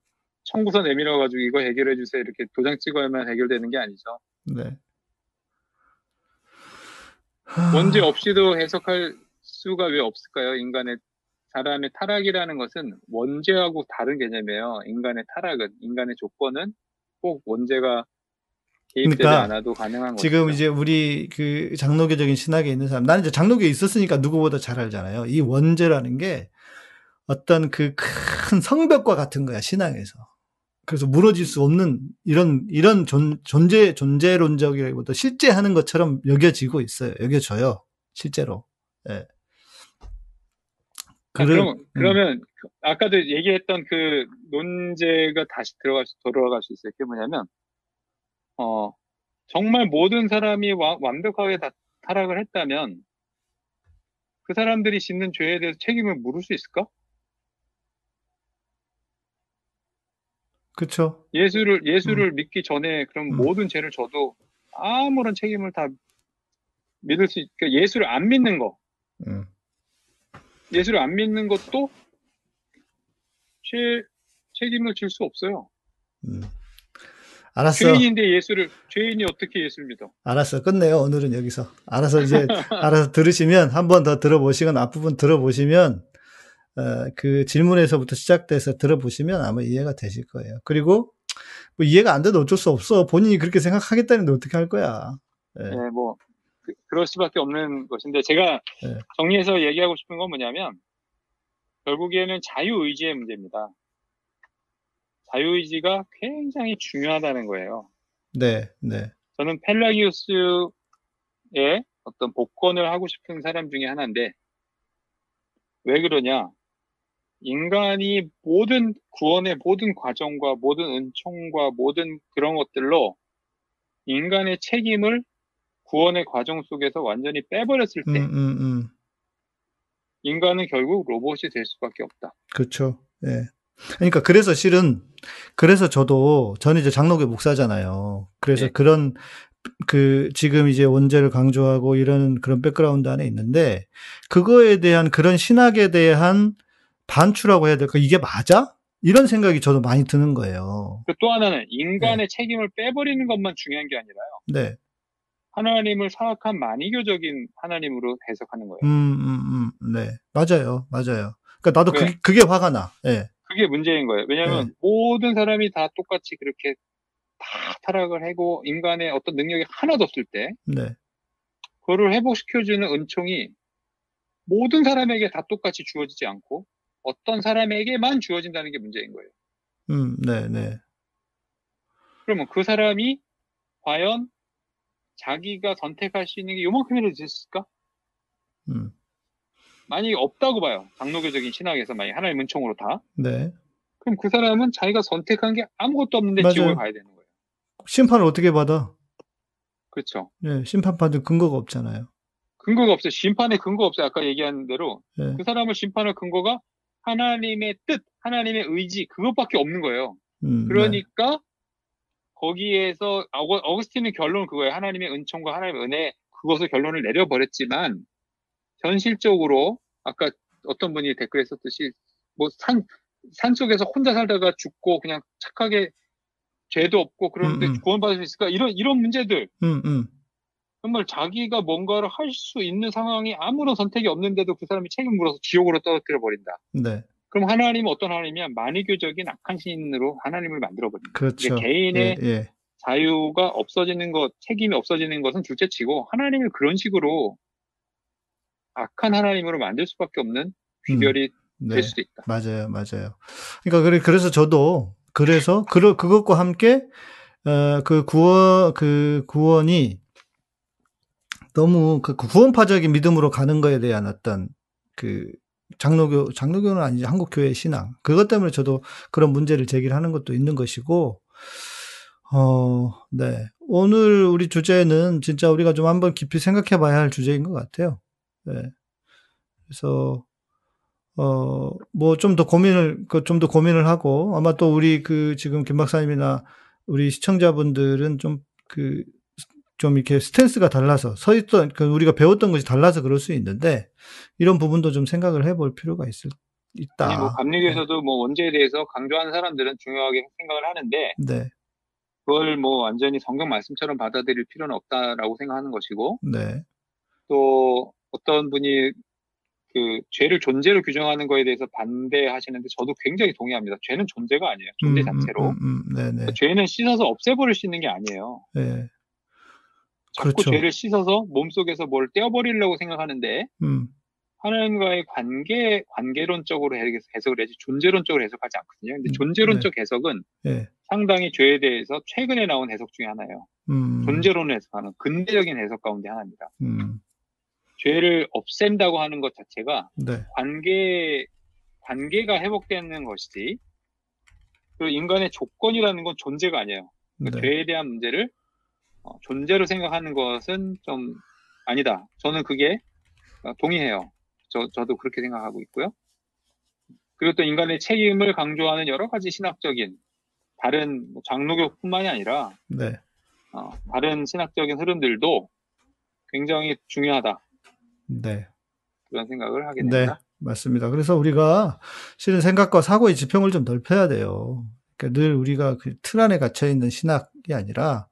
청구서 내밀어 가지고 이거 해결해 주세요 이렇게 도장 찍어야만 해결되는 게 아니죠. 네. 원죄 없이도 해석할 수가 왜 없을까요? 인간의 사람의 타락이라는 것은 원죄하고 다른 개념이에요. 인간의 타락은 인간의 조건은 꼭 원죄가 개입되지 그러니까 않아도 가능한 거죠. 지금 것이다. 이제 우리 그 장로교적인 신학에 있는 사람, 나는 이제 장로교에 있었으니까 누구보다 잘 알잖아요. 이 원죄라는 게 어떤 그 큰 성벽과 같은 거야 신앙에서. 그래서 무너질 수 없는 이런 이런 존, 존재 존재론적이라기보다 실제하는 것처럼 여겨지고 있어요. 여겨져요 실제로. 예. 아, 그럼, 음. 그러면, 아까도 얘기했던 그 논제가 다시 들어갈 수, 돌아갈 수 있어요. 그게 뭐냐면, 어, 정말 모든 사람이 와, 완벽하게 다 타락을 했다면, 그 사람들이 짓는 죄에 대해서 책임을 물을 수 있을까? 그쵸. 예수를, 예수를 음. 믿기 전에 그럼 음. 모든 죄를 져도 아무런 책임을 다 믿을 수, 그러니까 예수를 안 믿는 거. 음. 예수를 안 믿는 것도 죄, 책임을 질 수 없어요. 음. 알았어. 죄인인데 예수를, 죄인이 어떻게 예수를 믿어? 알았어. 끝내요. 오늘은 여기서. 알아서 이제, 알아서 들으시면, 한 번 더 들어보시건, 앞부분 들어보시면, 어, 그 질문에서부터 시작돼서 들어보시면 아마 이해가 되실 거예요. 그리고, 뭐 이해가 안 돼도 어쩔 수 없어. 본인이 그렇게 생각하겠다는데 어떻게 할 거야. 네, 네 뭐. 그, 그럴 수밖에 없는 것인데 제가 네. 정리해서 얘기하고 싶은 건 뭐냐면 결국에는 자유의지의 문제입니다. 자유의지가 굉장히 중요하다는 거예요. 네, 네. 저는 펠라기우스의 어떤 복권을 하고 싶은 사람 중에 하나인데 왜 그러냐? 인간이 모든 구원의 모든 과정과 모든 은총과 모든 그런 것들로 인간의 책임을 구원의 과정 속에서 완전히 빼버렸을 때 음, 음, 음. 인간은 결국 로봇이 될 수밖에 없다. 그렇죠. 예. 그러니까 그래서 실은 그래서 저도 저는 이제 장로교 목사잖아요. 그래서 예. 그런 그 지금 이제 원죄를 강조하고 이런 그런 백그라운드 안에 있는데 그거에 대한 그런 신학에 대한 반추라고 해야 될까? 이게 맞아? 이런 생각이 저도 많이 드는 거예요. 또 하나는 인간의 네. 책임을 빼버리는 것만 중요한 게 아니라요. 네. 하나님을 사악한 만이교적인 하나님으로 해석하는 거예요. 음, 음, 음, 네, 맞아요, 맞아요. 그러니까 나도 네. 그게, 그게 화가 나. 네. 그게 문제인 거예요. 왜냐하면 네. 모든 사람이 다 똑같이 그렇게 다 타락을 하고 인간의 어떤 능력이 하나도 없을 때, 네. 그거를 회복시켜주는 은총이 모든 사람에게 다 똑같이 주어지지 않고 어떤 사람에게만 주어진다는 게 문제인 거예요. 음, 네, 네. 그러면 그 사람이 과연 자기가 선택할 수 있는 게 요만큼이라도 됐을까? 음. 만약에 없다고 봐요. 장로교적인 신학에서 만약에 하나의 은총으로 다. 네. 그럼 그 사람은 자기가 선택한 게 아무것도 없는데 맞아요. 지옥에 가야 되는 거예요. 심판을 어떻게 받아? 그렇죠. 네, 심판받을 근거가 없잖아요. 근거가 없어요. 심판의 근거가 없어요. 아까 얘기한 대로. 네. 그 사람을 심판할 근거가 하나님의 뜻, 하나님의 의지 그것밖에 없는 거예요. 음, 그러니까 네. 거기에서 어거스틴의 결론은 그거예요. 하나님의 은총과 하나님의 은혜 그것을 결론을 내려버렸지만 현실적으로 아까 어떤 분이 댓글에 썼듯이 뭐 산, 산 속에서 혼자 살다가 죽고 그냥 착하게 죄도 없고 그런데 음, 음. 구원받을 수 있을까? 이런 이런 문제들 음, 음. 정말 자기가 뭔가를 할 수 있는 상황이 아무런 선택이 없는데도 그 사람이 책임 물어서 지옥으로 떨어뜨려 버린다. 네. 그럼 하나님은 어떤 하나님이야? 만이교적인 악한 신으로 하나님을 만들어버린다. 그렇죠. 개인의 예, 예. 자유가 없어지는 것, 책임이 없어지는 것은 둘째치고 하나님을 그런 식으로 악한 하나님으로 만들 수밖에 없는 귀결이 음, 네. 될 수도 있다. 맞아요, 맞아요. 그러니까 그래서 저도 그래서 그 그것과 함께 어, 그 구원 그 구원이 너무 그 구원파적인 믿음으로 가는 거에 대한 어떤 그 장로교 장로교는 아니지 한국 교회의 신앙 그것 때문에 저도 그런 문제를 제기하는 것도 있는 것이고 어, 네 오늘 우리 주제는 진짜 우리가 좀 한번 깊이 생각해봐야 할 주제인 것 같아요. 네. 그래서 어, 뭐 좀 더 고민을 그 좀 더 고민을 하고 아마 또 우리 그 지금 김 박사님이나 우리 시청자분들은 좀 그 좀 이렇게 스탠스가 달라서 서 있던 그 우리가 배웠던 것이 달라서 그럴 수 있는데 이런 부분도 좀 생각을 해볼 필요가 있을 있다. 아니, 뭐 감리교에서도 뭐 원죄에 대해서 강조하는 사람들은 중요하게 생각을 하는데 네. 그걸 뭐 완전히 성경 말씀처럼 받아들일 필요는 없다라고 생각하는 것이고 네. 또 어떤 분이 그 죄를 존재로 규정하는 거에 대해서 반대하시는데 저도 굉장히 동의합니다. 죄는 존재가 아니에요. 존재 음, 자체로. 음, 음, 음, 네네. 그러니까 죄는 씻어서 없애버릴 수 있는 게 아니에요. 네. 자꾸 그렇죠. 죄를 씻어서 몸속에서 뭘 떼어버리려고 생각하는데 음. 하나님과의 관계, 관계론적으로 해석을 해야지 존재론적으로 해석하지 않거든요. 근데 존재론적 네. 해석은 네. 상당히 죄에 대해서 최근에 나온 해석 중에 하나예요. 음. 존재론을 해석하는 근대적인 해석 가운데 하나입니다. 음. 죄를 없앤다고 하는 것 자체가 네. 관계, 관계가 회복되는 것이지 그리고 인간의 조건이라는 건 존재가 아니에요. 그러니까 네. 죄에 대한 문제를 어, 존재로 생각하는 것은 좀 아니다. 저는 그게 어, 동의해요. 저, 저도 그렇게 생각하고 있고요. 그리고 또 인간의 책임을 강조하는 여러 가지 신학적인 다른 뭐 장로교뿐만이 아니라 네. 어, 다른 신학적인 흐름들도 굉장히 중요하다. 네. 그런 생각을 하게 됩니다. 네, 맞습니다. 그래서 우리가 실은 생각과 사고의 지평을 좀 넓혀야 돼요. 그러니까 늘 우리가 그 틀 안에 갇혀있는 신학이 아니라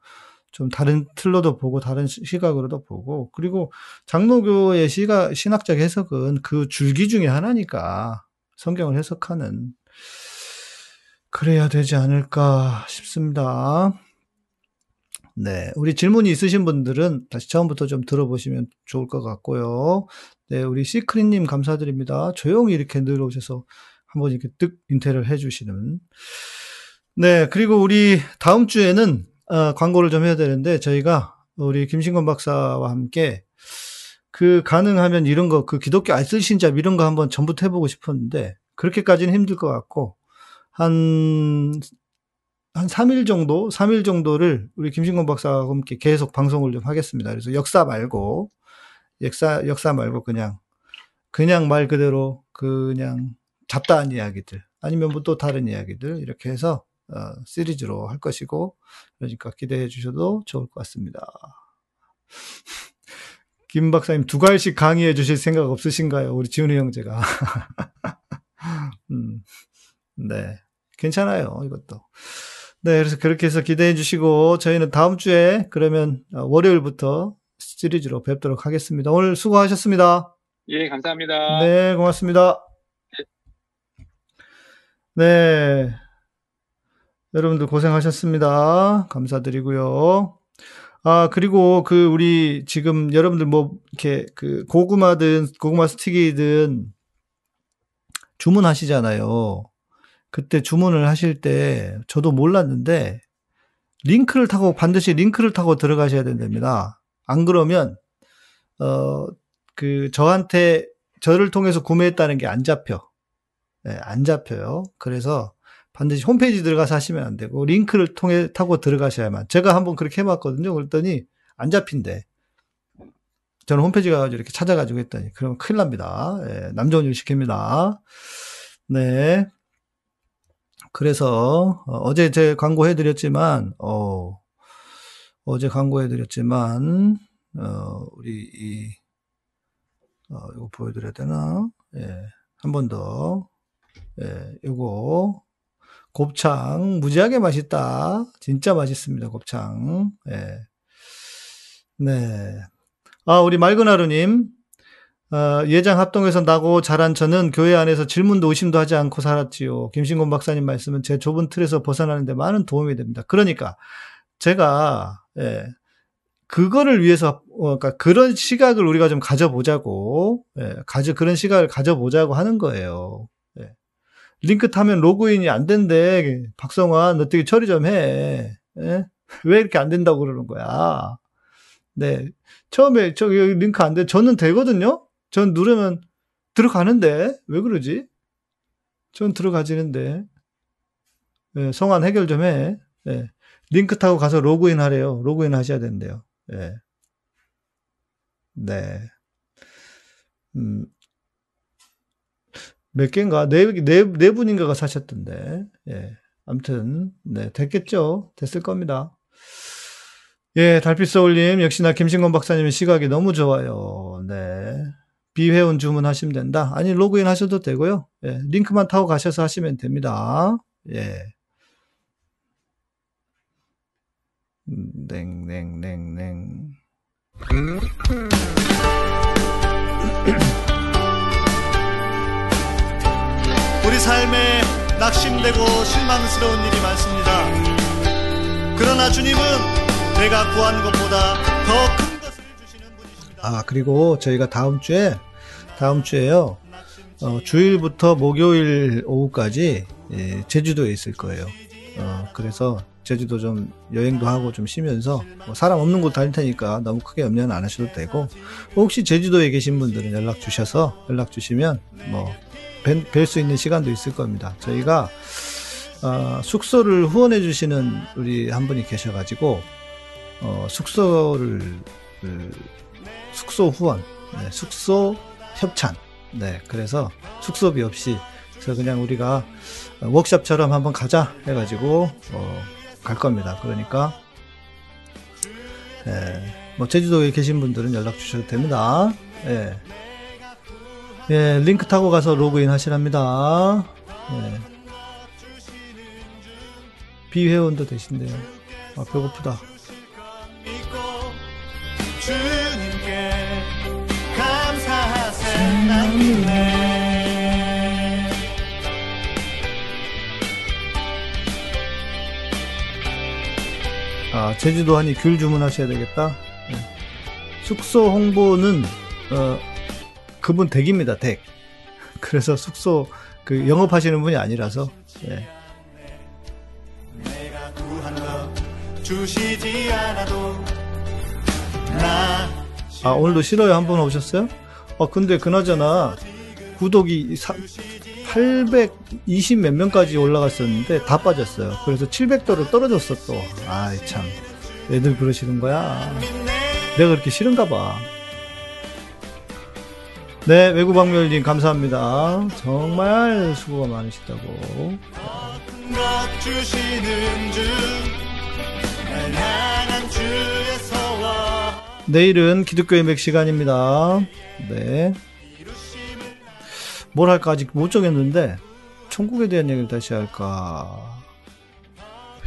좀 다른 틀로도 보고 다른 시각으로도 보고 그리고 장로교의 시각, 신학적 해석은 그 줄기 중에 하나니까 성경을 해석하는 그래야 되지 않을까 싶습니다. 네, 우리 질문이 있으신 분들은 다시 처음부터 좀 들어보시면 좋을 것 같고요. 네, 우리 시크릿님 감사드립니다. 조용히 이렇게 늘 오셔서 한번 이렇게 뜩 인테를 해주시는. 네, 그리고 우리 다음 주에는 어, 광고를 좀 해야 되는데 저희가 우리 김신권 박사와 함께 그 가능하면 이런 거, 그 기독교 알쓸신잡 이런 거 한번 전부 해보고 싶었는데 그렇게까지는 힘들 것 같고 한... 한 삼 일 정도, 삼 일 정도를 우리 김신권 박사와 함께 계속 방송을 좀 하겠습니다. 그래서 역사 말고, 역사, 역사 말고 그냥, 그냥 말 그대로 그냥 잡다한 이야기들, 아니면 뭐 또 다른 이야기들, 이렇게 해서, 어, 시리즈로 할 것이고, 그러니까 기대해 주셔도 좋을 것 같습니다. 김 박사님 두 갈씩 강의해 주실 생각 없으신가요? 우리 지훈이 형제가. 음, 네. 괜찮아요, 이것도. 네, 그래서 그렇게 해서 기대해 주시고, 저희는 다음 주에 그러면 월요일부터 시리즈로 뵙도록 하겠습니다. 오늘 수고하셨습니다. 예, 감사합니다. 네, 고맙습니다. 네, 여러분들 고생하셨습니다. 감사드리고요. 아, 그리고 그 우리 지금 여러분들 뭐 이렇게 그 고구마든 고구마 스틱이든 주문하시잖아요. 그때 주문을 하실 때 저도 몰랐는데 링크를 타고 반드시 링크를 타고 들어가셔야 된답니다. 안 그러면 어 그 저한테 저를 통해서 구매했다는 게 안 잡혀. 네, 안 잡혀요. 그래서 반드시 홈페이지 들어가서 하시면 안 되고 링크를 통해 타고 들어가셔야만. 제가 한번 그렇게 해봤거든요. 그랬더니 안 잡힌대. 저는 홈페이지 가가지고 이렇게 찾아가지고 했더니 그러면 큰일 납니다. 예, 남 좋은 일 시킵니다. 네. 그래서 어, 어제 제 광고해드렸지만 어, 어제 광고해드렸지만 어, 우리 이 어, 이거 보여드려야 되나? 예, 한 번 더. 예, 이거. 곱창 무지하게 맛있다. 진짜 맛있습니다. 곱창. 예. 네. 아, 우리 맑은 하루님. 어, 예장 합동에서 나고 자란 저는 교회 안에서 질문도 의심도 하지 않고 살았지요. 김신곤 박사님 말씀은 제 좁은 틀에서 벗어나는데 많은 도움이 됩니다. 그러니까 제가 예. 그거를 위해서 어, 그러니까 그런 시각을 우리가 좀 가져보자고. 예. 가져 그런 시각을 가져보자고 하는 거예요. 링크 타면 로그인이 안 된대. 박성환, 너 되게 처리 좀 해. 예? 왜 이렇게 안 된다고 그러는 거야? 네. 처음에, 저기, 링크 안 돼. 저는 되거든요? 전 누르면 들어가는데? 왜 그러지? 전 들어가지는데. 예, 성환 해결 좀 해. 예. 링크 타고 가서 로그인 하래요. 로그인 하셔야 된대요. 예. 네. 음. 몇 개인가? 네, 네, 네 분인가가 사셨던데. 예. 아무튼, 네, 됐겠죠? 됐을 겁니다. 예, 달빛서울님, 역시나 김신권 박사님의 시각이 너무 좋아요. 네. 비회원 주문하시면 된다. 아니, 로그인 하셔도 되고요. 예, 링크만 타고 가셔서 하시면 됩니다. 예. 냉, 냉, 냉, 냉. 우리 삶에 낙심되고 실망스러운 일이 많습니다. 그러나 주님은 내가 구하는 것보다 더 큰 것을 주시는 분이십니다. 아, 그리고 저희가 다음 주에 다음 주에요. 어, 주일부터 목요일 오후까지 예, 제주도에 있을 거예요. 어, 그래서 제주도 좀 여행도 하고 좀 쉬면서 뭐 사람 없는 곳 다닐 테니까 너무 크게 염려는 안 하셔도 되고 혹시 제주도에 계신 분들은 연락 주셔서 연락 주시면 뭐 뵐 수 있는 시간도 있을 겁니다. 저희가 어, 숙소를 후원해 주시는 우리 한 분이 계셔가지고 어, 숙소를 그, 숙소 후원, 네, 숙소 협찬. 네, 그래서 숙소비 없이 그래서 그냥 우리가 워크숍처럼 한번 가자 해가지고 어, 갈 겁니다. 그러니까 네, 뭐 제주도에 계신 분들은 연락 주셔도 됩니다. 네. 예, 링크 타고 가서 로그인 하시랍니다. 예. 비회원도 되신대요. 아, 배고프다. 아, 제주도 하니 귤 주문하셔야 되겠다. 예. 숙소 홍보는, 어, 그분 댁입니다, 댁. 그래서 숙소, 그, 영업하시는 분이 아니라서, 예. 내가 구한 것 주시지 않아도 나. 아, 오늘도 싫어요. 한 번 오셨어요? 아, 근데 그나저나, 구독이 팔백이십 몇 명까지 올라갔었는데, 다 빠졌어요. 그래서 칠백도로 떨어졌어, 또. 아이, 참. 애들 그러시는 거야. 내가 그렇게 싫은가 봐. 네, 외국방멸님 감사합니다. 정말 수고가 많으시다고. 내일은 기독교 예배 시간입니다. 네. 뭘 할까 아직 못 정했는데 천국에 대한 얘기를 다시 할까,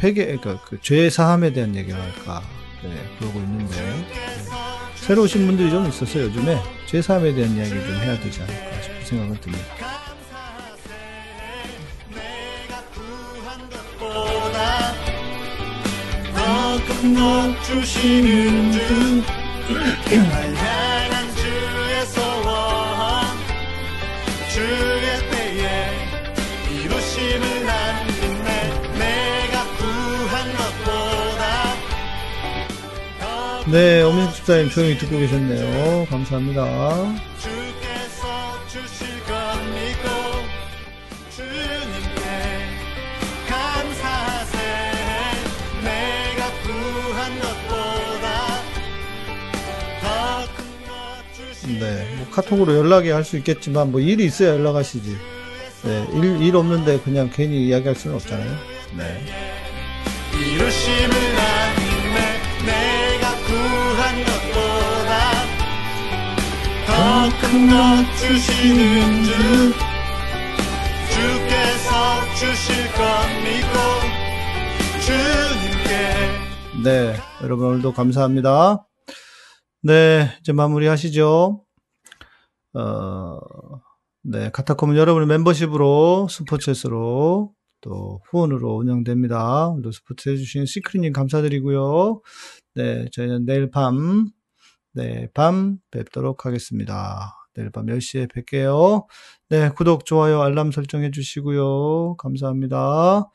회개, 그러니까 그 죄 사함에 대한 얘기를 할까, 네, 그러고 있는데, 네. 새로 오신 분들이 좀 있어서 요즘에 죄 사함에 대한 이야기를 좀 해야 되지 않을까 싶은 생각은 듭니다. 너 주시는 주 발랄한 주에서 원 주의 때에 이루심을 난 믿네. 내가 구한 것보다. 네, 어민 집사님 조용히 듣고 계셨네요. 감사합니다. 주께서 주실 것 믿고 주님께 감사하세요. 네, 뭐 카톡으로 연락이 할 수 있겠지만 뭐 일이 있어야 연락하시지. 네, 일, 일 없는데 그냥 괜히 이야기할 수는 없잖아요. 네. 내가 구한 것보다 더 큰 것 주시는 주, 주께서 주실 것 믿고 주님께. 네, 여러분 오늘도 감사합니다. 네, 이제 마무리 하시죠. 어, 네, 카타콤은 여러분의 멤버십으로, 슈퍼챗으로, 또 후원으로 운영됩니다. 오늘도 슈퍼챗 해주신 시크릿님 감사드리고요. 네, 저희는 내일 밤, 네, 밤 뵙도록 하겠습니다. 내일 밤 열 시에 뵐게요. 네, 구독, 좋아요, 알람 설정해 주시고요. 감사합니다.